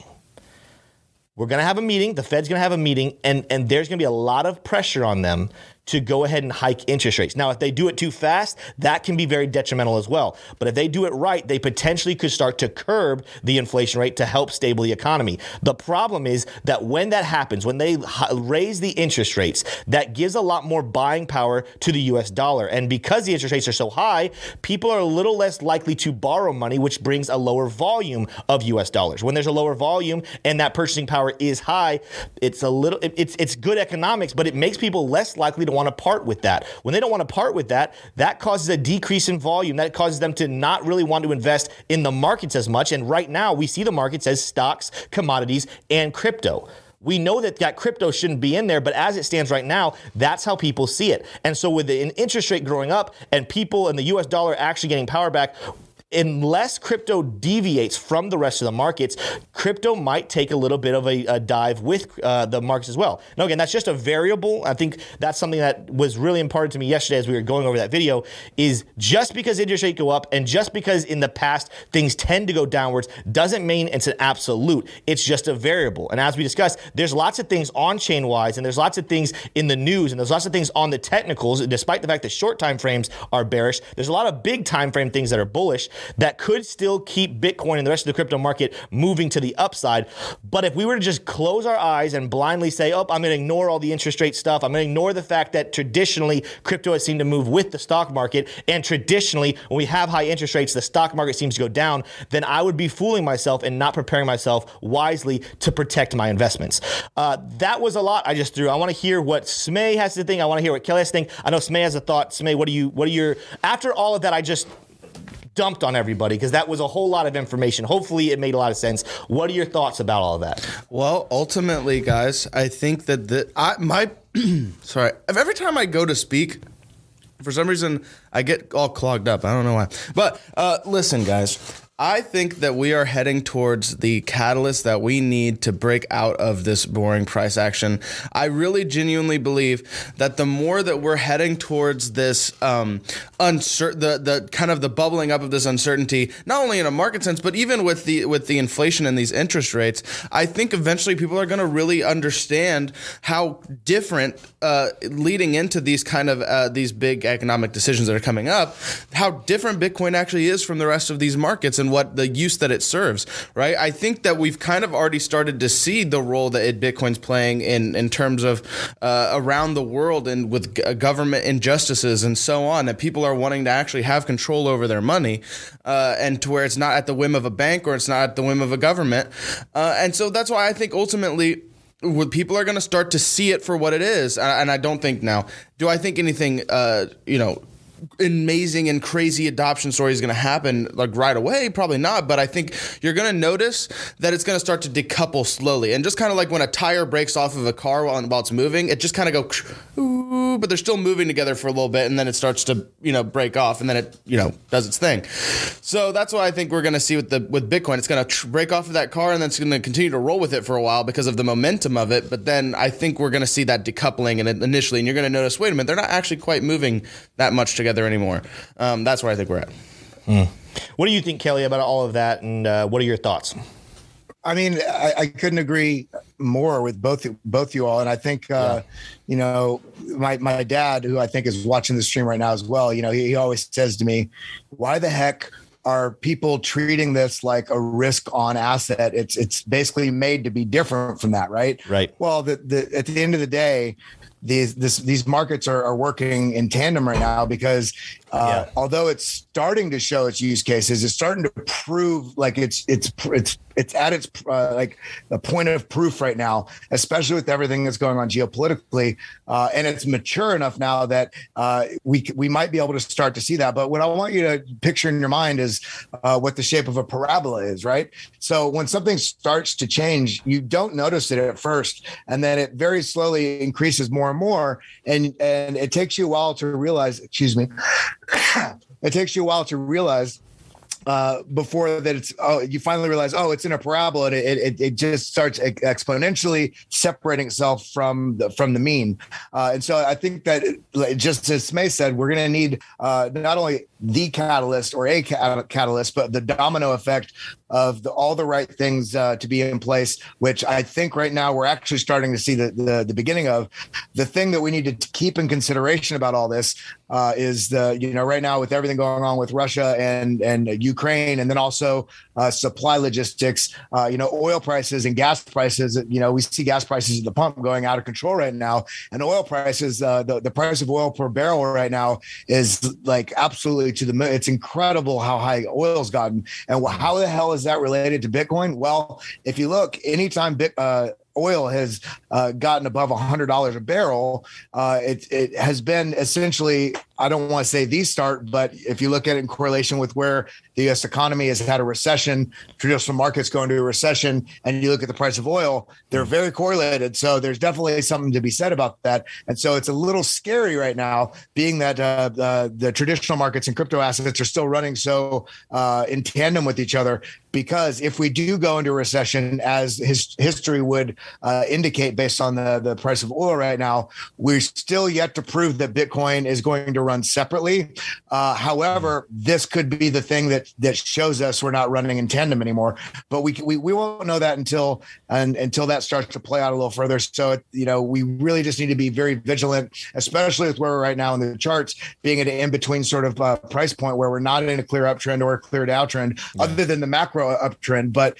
we're going to have a meeting. The Fed's going to have a meeting, and, and there's going to be a lot of pressure on them to go ahead and hike interest rates. Now, if they do it too fast, that can be very detrimental as well. But if they do it right, they potentially could start to curb the inflation rate to help stable the economy. The problem is that when that happens, when they raise the interest rates, that gives a lot more buying power to the U S dollar. And because the interest rates are so high, people are a little less likely to borrow money, which brings a lower volume of U S dollars. When there's a lower volume and that purchasing power is high, it's a little it's it's good economics, but it makes people less likely to want to part with that. When they don't want to part with that, that causes a decrease in volume. That causes them to not really want to invest in the markets as much. And right now we see the markets as stocks, commodities, and crypto. We know that that crypto shouldn't be in there, but as it stands right now, that's how people see it. And so with an interest rate growing up and people and the U S dollar actually getting power back, unless crypto deviates from the rest of the markets, crypto might take a little bit of a, a dive with uh, the markets as well. Now, again, that's just a variable. I think that's something that was really important to me yesterday as we were going over that video, is just because interest rates go up and just because in the past things tend to go downwards doesn't mean it's an absolute. It's just a variable. And as we discussed, there's lots of things on-chain wise, and there's lots of things in the news, and there's lots of things on the technicals, despite the fact that short time frames are bearish. There's a lot of big time frame things that are bullish that could still keep Bitcoin and the rest of the crypto market moving to the upside. But if we were to just close our eyes and blindly say, oh, I'm going to ignore all the interest rate stuff, I'm going to ignore the fact that traditionally crypto has seemed to move with the stock market, and traditionally when we have high interest rates, the stock market seems to go down, then I would be fooling myself and not preparing myself wisely to protect my investments. Uh, that was a lot I just threw. I want to hear what Smay has to think. I want to hear what Kelly has to think. I know Smay has a thought. Smay, what do you, what are your, after all of that I just dumped on everybody, because that was a whole lot of information. Hopefully it made a lot of sense. What are your thoughts about all of that? Well, ultimately, guys, I think that the, I, my, sorry, every time I go to speak, for some reason, I get all clogged up. I don't know why. But uh, listen, guys, I think that we are heading towards the catalyst that we need to break out of this boring price action. I really genuinely believe that the more that we're heading towards this um, uncer- the the kind of the bubbling up of this uncertainty, not only in a market sense, but even with the with the inflation and these interest rates, I think eventually people are going to really understand how different uh, leading into these kind of uh, these big economic decisions that are coming up, how different Bitcoin actually is from the rest of these markets and what the use that it serves, right? I think that we've kind of already started to see the role that it, Bitcoin's playing in, in terms of uh, around the world and with g- government injustices and so on, that people are wanting to actually have control over their money uh, and to where it's not at the whim of a bank or it's not at the whim of a government. Uh, and so that's why I think ultimately people are going to start to see it for what it is. And I don't think now, do I think anything, uh, you know, amazing and crazy adoption story is going to happen like right away? Probably not, but I think you're going to notice that it's going to start to decouple slowly, and just kind of like when a tire breaks off of a car while, while it's moving, it just kind of go, ooh, but they're still moving together for a little bit, and then it starts to, you know, break off, and then it, you know, does its thing. So that's what I think we're going to see with the with Bitcoin. It's going to tr- break off of that car, and then it's going to continue to roll with it for a while because of the momentum of it, but then I think we're going to see that decoupling and initially, and you're going to notice, wait a minute, they're not actually quite moving that much together anymore. Um, that's where I think we're at. Mm. What do you think, Kelly, about all of that, and uh, what are your thoughts? I mean, I, I couldn't agree more with both both you all, and I think uh, yeah. you know, my my dad, who I think is watching the stream right now as well, you know, he, he always says to me, "Why the heck are people treating this like a risk-on asset? It's it's basically made to be different from that, right? Right. Well, the, the at the end of the day." These this, these markets are, are working in tandem right now because uh, yeah. although it's starting to show its use cases, it's starting to prove like it's it's it's it's at its uh, like a point of proof right now, especially with everything that's going on geopolitically, uh, and it's mature enough now that uh, we we might be able to start to see that. But what I want you to picture in your mind is uh, what the shape of a parabola is, right? So when something starts to change, you don't notice it at first, and then it very slowly increases more. More and and it takes you a while to realize. Excuse me. It takes you a while to realize uh, before that it's. Oh, you finally realize. Oh, it's in a parabola. And it it, it just starts exponentially separating itself from the from the mean. Uh, and so I think that it, just as Smay said, we're going to need uh, not only the catalyst or a catalyst, but the domino effect of the, all the right things uh, to be in place, which I think right now we're actually starting to see the, the, the beginning of. The thing that we need to keep in consideration about all this uh, is the, you know, right now with everything going on with Russia and, and Ukraine, and then also uh, supply logistics, uh, you know, oil prices and gas prices, you know, we see gas prices at the pump going out of control right now, and oil prices, uh, the, the price of oil per barrel right now is like absolutely to the moon. It's incredible how high oil's gotten. And how the hell is that related to Bitcoin? Well, if you look, anytime Bit, uh, oil has uh, gotten above one hundred dollars a barrel, uh, it, it has been essentially I don't want to say the start, but if you look at it in correlation with where the U S economy has had a recession, traditional markets going to a recession, and you look at the price of oil, they're very correlated. So there's definitely something to be said about that. And so it's a little scary right now, being that uh, the, the traditional markets and crypto assets are still running so uh, in tandem with each other, because if we do go into a recession, as his, history would uh, indicate based on the, the price of oil right now, we're still yet to prove that Bitcoin is going to run separately. Uh, however, this could be the thing that that shows us we're not running in tandem anymore. But we we, we won't know that until and, until that starts to play out a little further. So, it, you know, we really just need to be very vigilant, especially with where we're right now in the charts, being at an in-between sort of uh, price point where we're not in a clear uptrend or a clear downtrend, yeah. other than the macro uptrend. But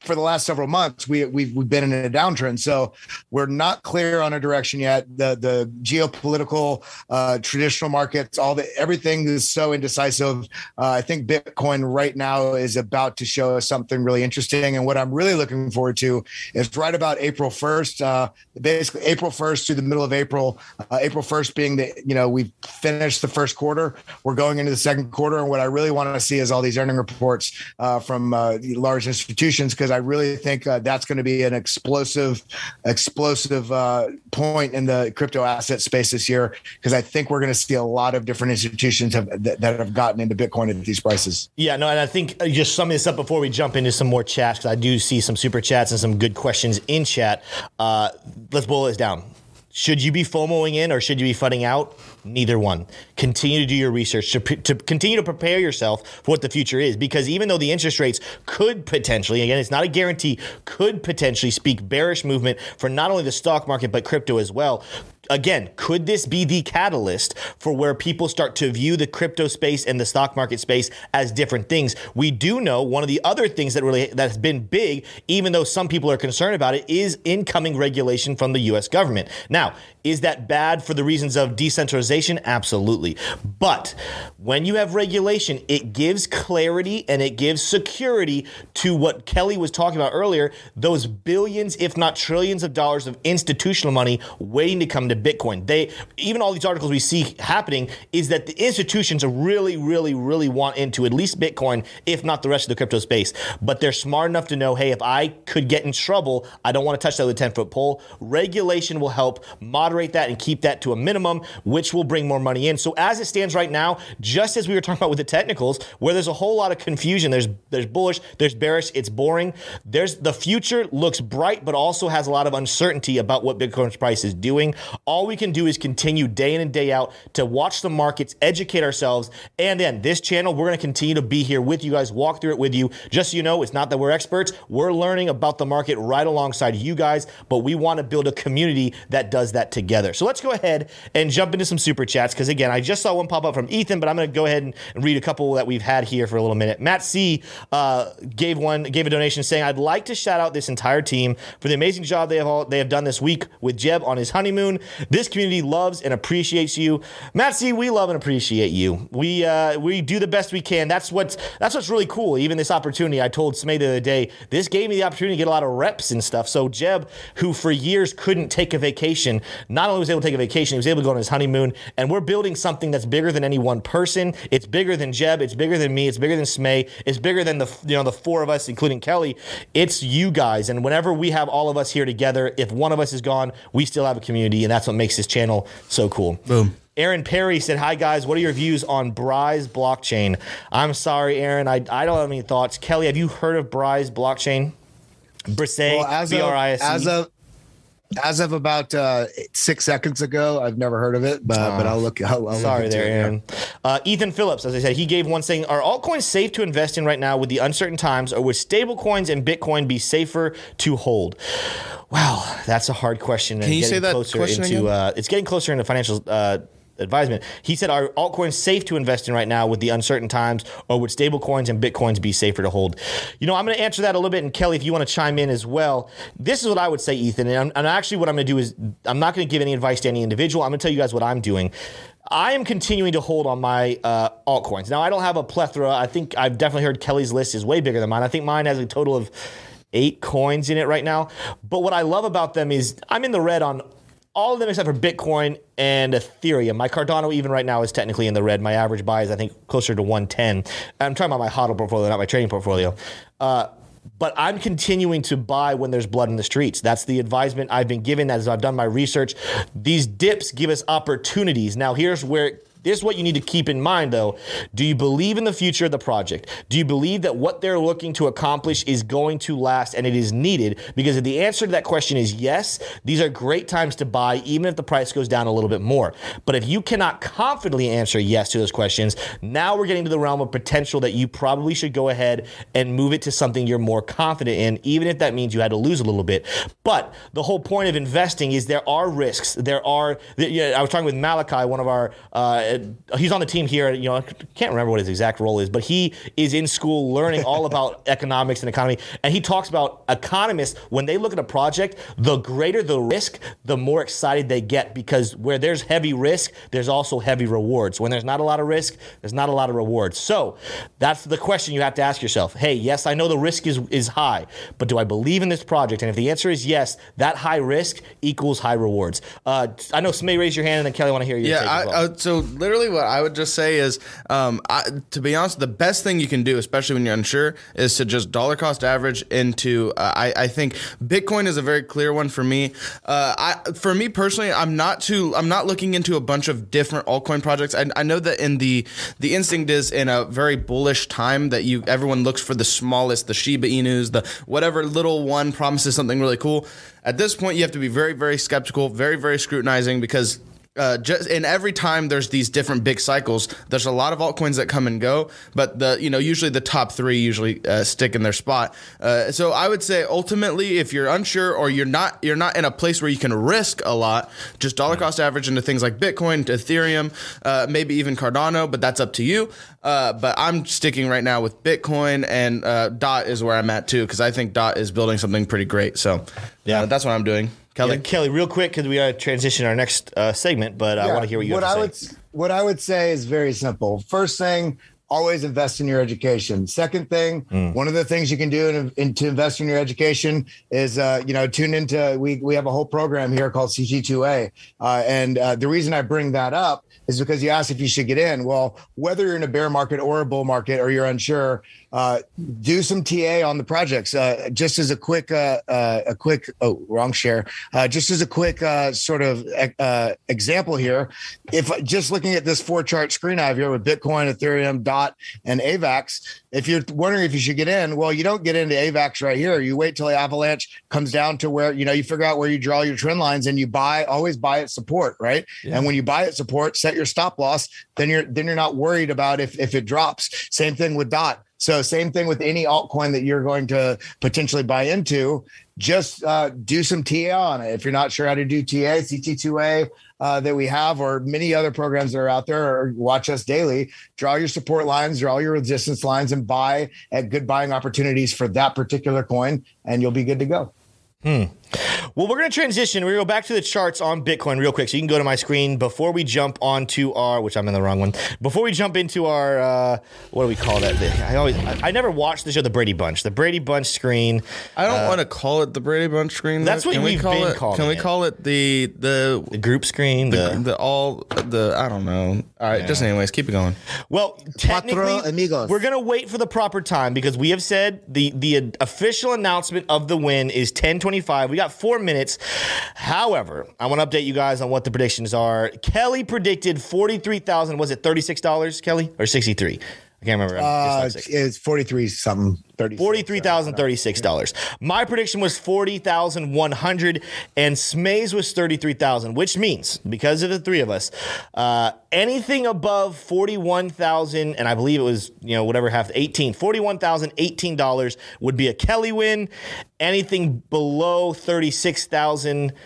for the last several months, we, we've we've been in a downtrend, so we're not clear on a direction yet. The the geopolitical, uh, traditional markets, all the everything is so indecisive. Uh, I think Bitcoin right now is about to show us something really interesting, and what I'm really looking forward to is right about April first, uh, basically April first through the middle of April. Uh, April first being the you know we've finished the first quarter, we're going into the second quarter, and what I really want to see is all these earning reports uh, from uh, large institutions, because I really think uh, that's going to be an explosive, explosive uh, point in the crypto asset space this year, because I think we're going to see a lot of different institutions have, that, that have gotten into Bitcoin at these prices. Yeah, no, and I think just summing this up before we jump into some more chats, because I do see some super chats and some good questions in chat. Uh, let's boil this down. Should you be FOMOing in or should you be FUDing out? Neither one. Continue to do your research to, to continue to prepare yourself for what the future is, because even though the interest rates could potentially, again, it's not a guarantee, could potentially speak bearish movement for not only the stock market, but crypto as well. Again, could this be the catalyst for where people start to view the crypto space and the stock market space as different things? We do know one of the other things that really that's been big, even though some people are concerned about it, is incoming regulation from the U S government. Now, is that bad for the reasons of decentralization? Absolutely. But when you have regulation, it gives clarity and it gives security to what Kelly was talking about earlier, those billions, if not trillions of dollars of institutional money waiting to come to Bitcoin. They, even all these articles we see happening is that the institutions really, really, really want into at least Bitcoin, if not the rest of the crypto space. But they're smart enough to know, hey, if I could get in trouble, I don't want to touch that with a ten-foot pole. Regulation will help moderate that and keep that to a minimum, which will bring more money in. So as it stands right now, just as we were talking about with the technicals, where there's a whole lot of confusion, there's there's bullish, there's bearish, it's boring. There's the future looks bright, but also has a lot of uncertainty about what Bitcoin's price is doing. All we can do is continue day in and day out to watch the markets, educate ourselves, and then this channel, we're going to continue to be here with you guys, walk through it with you. Just so you know, it's not that we're experts. We're learning about the market right alongside you guys, but we want to build a community that does that together. So let's go ahead and jump into some super chats, because again, I just saw one pop up from Ethan, but I'm going to go ahead and read a couple that we've had here for a little minute. Matt C. Uh, gave one, gave a donation saying, I'd like to shout out this entire team for the amazing job they have all, they have done this week with Jeb on his honeymoon. This community loves and appreciates you. Matt C, we love and appreciate you. We uh, we do the best we can. That's what's, that's what's really cool. Even this opportunity, I told Smay the other day, this gave me the opportunity to get a lot of reps and stuff. So Jeb, who for years couldn't take a vacation, not only was able to take a vacation, he was able to go on his honeymoon. And we're building something that's bigger than any one person. It's bigger than Jeb. It's bigger than me. It's bigger than Smay. It's bigger than the you know the four of us, including Kelly. It's you guys. And whenever we have all of us here together, if one of us is gone, we still have a community. And that's what makes this channel so cool. Boom. Aaron Perry said, hi, guys. What are your views on Bry's blockchain? I'm sorry, Aaron. I, I don't have any thoughts. Kelly, have you heard of Bry's blockchain? Brise, well, B R I S E. As of, as of about uh, six seconds ago, I've never heard of it, but, uh, but I'll look. I'll, I'll sorry look there, Aaron. Uh, Ethan Phillips, as I said, he gave one saying, are altcoins safe to invest in right now with the uncertain times, or would stablecoins and Bitcoin be safer to hold? Wow, that's a hard question. Can and you say that question into, uh, It's getting closer into financial uh, advisement. He said, are altcoins safe to invest in right now with the uncertain times, or would stablecoins and Bitcoins be safer to hold? You know, I'm going to answer that a little bit, and Kelly, if you want to chime in as well. This is what I would say, Ethan, and, I'm, and actually what I'm going to do is I'm not going to give any advice to any individual. I'm going to tell you guys what I'm doing. I am continuing to hold on my uh, altcoins. Now, I don't have a plethora. I think I've definitely heard Kelly's list is way bigger than mine. I think mine has a total of eight coins in it right now. But what I love about them is I'm in the red on all of them except for Bitcoin and Ethereum. My Cardano even right now is technically in the red. My average buy is, I think, closer to one ten. I'm talking about my hodl portfolio, not my trading portfolio. Uh, but I'm continuing to buy when there's blood in the streets. That's the advisement I've been given as I've done my research. These dips give us opportunities. Now, here's where it Here's what you need to keep in mind, though. Do you believe in the future of the project? Do you believe that what they're looking to accomplish is going to last and it is needed? Because if the answer to that question is yes, these are great times to buy, even if the price goes down a little bit more. But if you cannot confidently answer yes to those questions, now we're getting to the realm of potential that you probably should go ahead and move it to something you're more confident in, even if that means you had to lose a little bit. But the whole point of investing is there are risks. There are, you know, I was talking with Malachi, one of our, uh, he's on the team here. You know, I can't remember what his exact role is, but he is in school learning all about economics and economy. And he talks about economists, when they look at a project, the greater the risk, the more excited they get, because where there's heavy risk, there's also heavy rewards. When there's not a lot of risk, there's not a lot of rewards. So that's the question you have to ask yourself. Hey, yes, I know the risk is, is high, but do I believe in this project? And if the answer is yes, that high risk equals high rewards. Uh, I know somebody raised your hand, and then Kelly, I want to hear you. Yeah, take I, as well. I, so literally what I would just say is, um, I, to be honest, the best thing you can do, especially when you're unsure, is to just dollar cost average into, uh, I, I think Bitcoin is a very clear one for me. Uh, I, for me personally, I'm not too, I'm not looking into a bunch of different altcoin projects. I, I know that in the, the instinct is in a very bullish time that you, everyone looks for the smallest, the Shiba Inus, the whatever little one promises something really cool. At this point, you have to be very, very skeptical, very, very scrutinizing, because Uh, just and every time there's these different big cycles, there's a lot of altcoins that come and go, but the you know usually the top three usually uh, stick in their spot. Uh, so I would say ultimately, if you're unsure or you're not you're not in a place where you can risk a lot, just dollar cost average into things like Bitcoin, Ethereum, uh, maybe even Cardano, but that's up to you. Uh, but I'm sticking right now with Bitcoin, and uh, D O T is where I'm at too, because I think D O T is building something pretty great. So yeah, uh, that's what I'm doing. Kelly, yeah, Kelly, real quick, because we got to transition our next uh, segment, but yeah, I want to hear what you what have to I say. Would, what I would say is very simple. First thing, always invest in your education. Second thing, mm. one of the things you can do in, in, to invest in your education is, uh, you know, tune into, we, we have a whole program here called C G two A. Uh, and uh, the reason I bring that up is because you asked if you should get in. Well, whether you're in a bear market or a bull market or you're unsure, uh, do some T A on the projects. Uh, just as a quick, uh, uh, a quick, oh, wrong share. Uh, just as a quick uh, sort of uh, example here, if just looking at this four chart screen I have here with Bitcoin, Ethereum, D O T, and AVAX, if you're wondering if you should get in, well, you don't get into AVAX right here. You wait till the avalanche comes down to where, you know, you figure out where you draw your trend lines, and you buy, always buy at support, right? Yeah. And when you buy at support, set your stop loss, then you're then you're not worried about if if it drops. Same thing with D O T. So same thing with any altcoin that you're going to potentially buy into. Just uh, do some T A on it. If you're not sure how to do T A, C T two A uh, that we have, or many other programs that are out there, or watch us daily, draw your support lines, draw your resistance lines, and buy at good buying opportunities for that particular coin, and you'll be good to go. Hmm. Well, we're going to transition. We're going to go back to the charts on Bitcoin real quick. So you can go to my screen before we jump onto our, which I'm in the wrong one, before we jump into our, uh, what do we call that thing? I always, I, I never watched the show, The Brady Bunch. The Brady Bunch screen. I don't uh, want to call it the Brady Bunch screen. That's though. What can we've we call been it, calling Can we call it the, the, the group screen? The, the, the all, the, I don't know. All right. Yeah. Just anyways, keep it going. Well, technically, we're going to wait for the proper time, because we have said the, the official announcement of the win is ten twenty-five. We got four minutes. However, I want to update you guys on what the predictions are. Kelly predicted forty-three thousand. Was it thirty-six dollars, Kelly? Or sixty-three? I can't remember. Uh, it's forty-three something. forty-three thousand thirty-six dollars. My prediction was forty thousand one hundred dollars, and Smainel's was thirty-three thousand dollars, which means, because of the three of us, uh, anything above forty-one thousand dollars, and I believe it was, you know, whatever half, eighteen, forty-one thousand eighteen dollars would be a Kelly win. Anything below thirty-six thousand dollars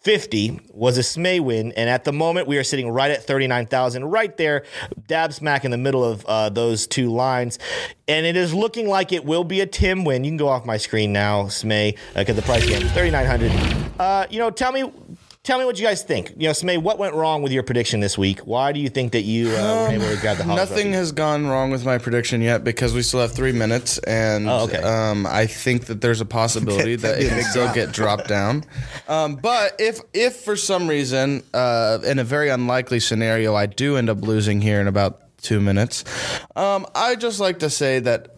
fifty was a Smainel win, and at the moment we are sitting right at thirty-nine thousand, right there, dab smack in the middle of uh, those two lines, and it is looking like it will be a Tim win. You can go off my screen now, Smainel, because uh, the price again, thirty-nine hundred. Uh, you know, tell me. tell me what you guys think. You know, Smay, what went wrong with your prediction this week? Why do you think that you uh, um, were able to grab the house? Nothing has gone wrong with my prediction yet because we still have three minutes, and oh, okay. um, I think that there's a possibility that it can still get dropped down. Um, but if if for some reason, uh, in a very unlikely scenario, I do end up losing here in about two minutes, um, I just like to say that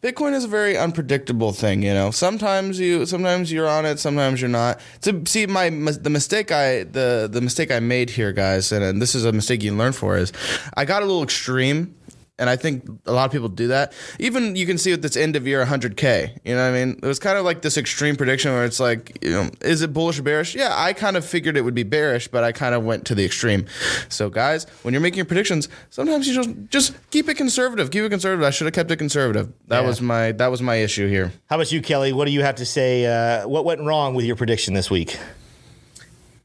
Bitcoin is a very unpredictable thing, you know. Sometimes you, sometimes you're on it, sometimes you're not. To see my the mistake I the the mistake I made here, guys, and, and this is a mistake you can learn for is, I got a little extreme, and I think a lot of people do that. Even you can see with this end of year one hundred K, you know what I mean? It was kind of like this extreme prediction where it's like, you know, is it bullish or bearish? Yeah, I kind of figured it would be bearish, but I kind of went to the extreme. So guys, when you're making your predictions, sometimes you just just keep it conservative. Keep it conservative. I should have kept it conservative. That yeah. was my that was my issue here. How about you, Kelly? What do you have to say? Uh, what went wrong with your prediction this week?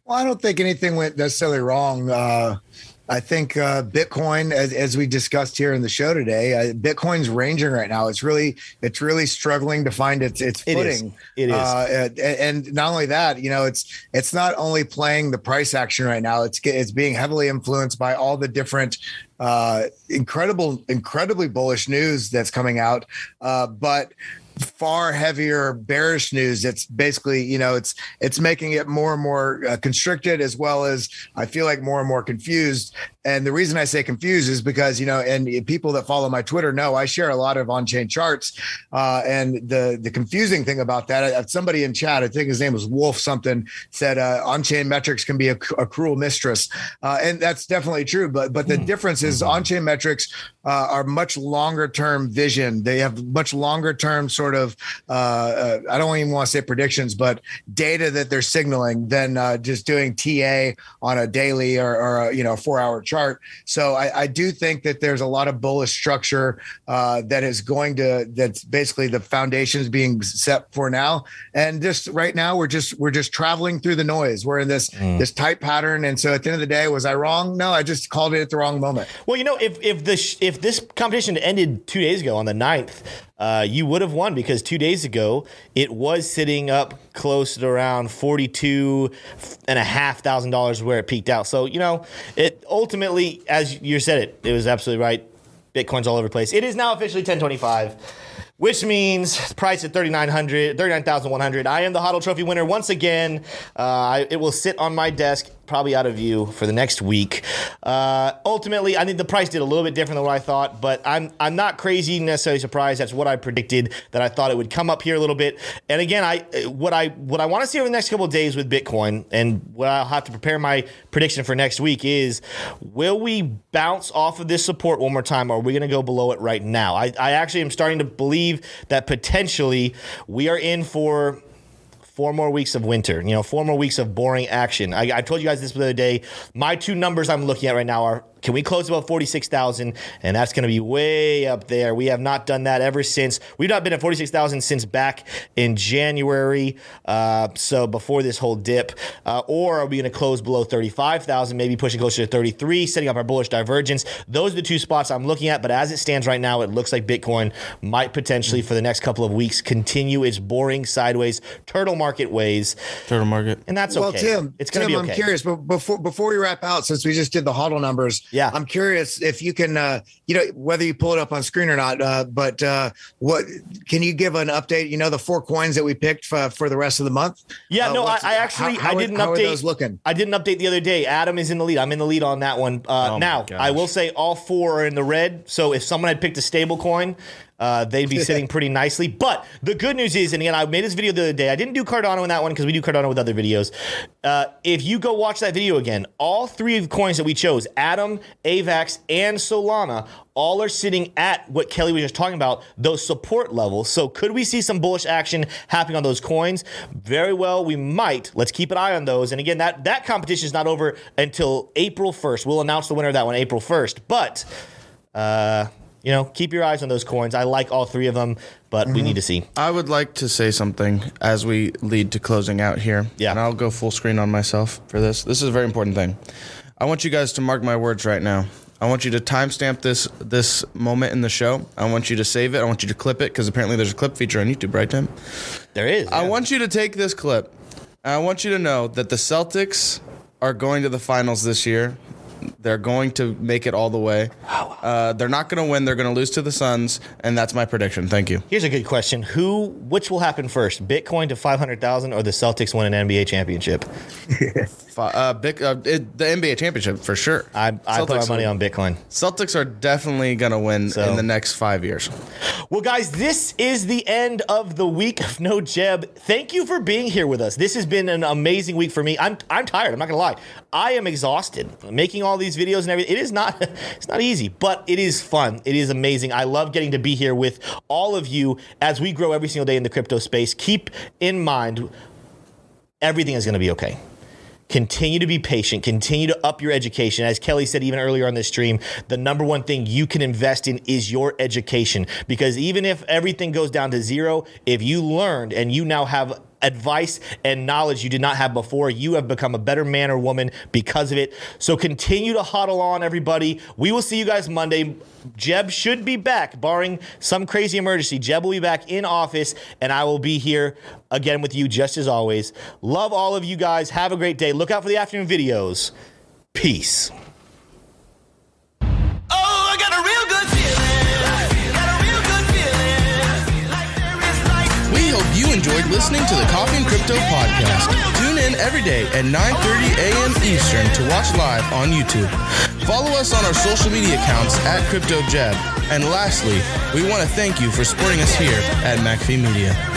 Well, I don't think anything went necessarily wrong. Uh I think uh, Bitcoin, as, as we discussed here in the show today, uh, Bitcoin's ranging right now. It's really, it's really struggling to find its its footing. It is. It is. Uh, and not only that, you know, it's it's not only playing the price action right now. It's it's being heavily influenced by all the different uh, incredible, incredibly bullish news that's coming out, uh, but far heavier bearish news. It's basically, you know, it's it's making it more and more uh, constricted, as well as I feel like more and more confused. And the reason I say confused is because, you know, and people that follow my Twitter know I share a lot of on-chain charts. Uh, and the the confusing thing about that, I, somebody in chat, I think his name was Wolf something, said uh, on-chain metrics can be a, a cruel mistress, uh, and that's definitely true. But but the mm. difference is on-chain metrics uh, are much longer-term vision. They have much longer-term sort Sort of, uh, uh, I don't even want to say predictions, but data that they're signaling than uh, just doing T A on a daily or, or a, you know, four-hour chart. So I, I do think that there's a lot of bullish structure uh, that is going to, that's basically the foundations being set for now. And just right now, we're just we're just traveling through the noise. We're in this mm. this tight pattern. And so at the end of the day, was I wrong? No, I just called it at the wrong moment. Well, you know, if if this if this competition ended two days ago on the ninth. Uh, you would have won because two days ago it was sitting up close to around forty-two and a half thousand dollars where it peaked out. So you know, it ultimately, as you said, it it was absolutely right. Bitcoin's all over the place. It is now officially ten twenty-five, which means price at thirty-nine hundred, thirty-nine thousand one hundred. I am the HODL Trophy winner once again. Uh, I, it will sit on my desk, probably out of view for the next week. Uh, ultimately, I think the price did a little bit different than what I thought, but I'm I'm not crazy necessarily surprised. That's what I predicted, that I thought it would come up here a little bit. And again, I what I what I want to see over the next couple of days with Bitcoin, and what I'll have to prepare my prediction for next week is, will we bounce off of this support one more time, or are we going to go below it right now? I, I actually am starting to believe that potentially we are in for four more weeks of winter, you know, four more weeks of boring action. I, I told you guys this the other day. My two numbers I'm looking at right now are, can we close above forty-six thousand? And that's going to be way up there. We have not done that ever since. We've not been at forty-six thousand since back in January, uh, so before this whole dip. Uh, or are we going to close below thirty-five thousand, maybe pushing closer to thirty-three, setting up our bullish divergence? Those are the two spots I'm looking at, but as it stands right now, it looks like Bitcoin might potentially, for the next couple of weeks, continue its boring sideways turtle market ways. Turtle market. And that's okay. Well, Tim, it's going to be okay. I'm curious, but before, before we wrap out, since we just did the HODL numbers, yeah, I'm curious if you can, uh, you know, whether you pull it up on screen or not. Uh, but uh, what can you give an update? You know, the four coins that we picked for, for the rest of the month. Yeah, uh, no, I, I actually how, how I didn't are, update. How are those looking? I didn't update the other day. Adam is in the lead. I'm in the lead on that one. Uh, oh now I will say all four are in the red. So if someone had picked a stable coin, Uh, they'd be sitting pretty nicely. But the good news is, and again, I made this video the other day. I didn't do Cardano in that one because we do Cardano with other videos. Uh, if you go watch that video again, all three of the coins that we chose, Adam, AVAX, and Solana, all are sitting at what Kelly was just talking about, those support levels. So could we see some bullish action happening on those coins? Very well, we might. Let's keep an eye on those. And again, that, that competition is not over until April first. We'll announce the winner of that one April first. But... Uh, You know, keep your eyes on those coins. I like all three of them, but mm-hmm. we need to see. I would like to say something as we lead to closing out here. Yeah. And I'll go full screen on myself for this. This is a very important thing. I want you guys to mark my words right now. I want you to timestamp this this moment in the show. I want you to save it. I want you to clip it, because apparently there's a clip feature on YouTube, right, Tim? There is. Yeah. I want you to take this clip. I want you to know that the Celtics are going to the finals this year. They're going to make it all the way. Uh, they're not going to win. They're going to lose to the Suns, and that's my prediction. Thank you. Here's a good question. Who, which will happen first, Bitcoin to five hundred thousand or the Celtics win an N B A championship? uh, big, uh, it, the N B A championship, for sure. I, I put my money on Bitcoin. Celtics are definitely going to win so. in the next five years. Well, guys, this is the end of the week of No Jeb. Thank you for being here with us. This has been an amazing week for me. I'm, I'm tired. I'm not going to lie. I am exhausted. Making all these videos and everything, it is not it's not easy, but it is fun. It is amazing. I love getting to be here with all of you as we grow every single day in the crypto space. Keep in mind, everything is going to be okay. Continue to be patient. Continue to up your education. As Kelly said even earlier on this stream, the number one thing you can invest in is your education, because even if everything goes down to zero, if you learned and you now have advice and knowledge you did not have before, you have become a better man or woman because of it. So continue to hodl on, everybody. We will see you guys Monday. Jeb should be back, barring some crazy emergency. Jeb will be back in office, and I will be here again with you just as always. Love all of you guys. Have a great day. Look out for the afternoon videos. Peace. Oh, I got a real good feeling. Got a real good feeling. Like there is life. We hope you enjoyed listening to the Coffee and Crypto podcast. Tune in every day at nine thirty a.m. Eastern to watch live on YouTube. Follow us on our social media accounts at Crypto Jeb. And lastly, we want to thank you for supporting us here at McAfee Media.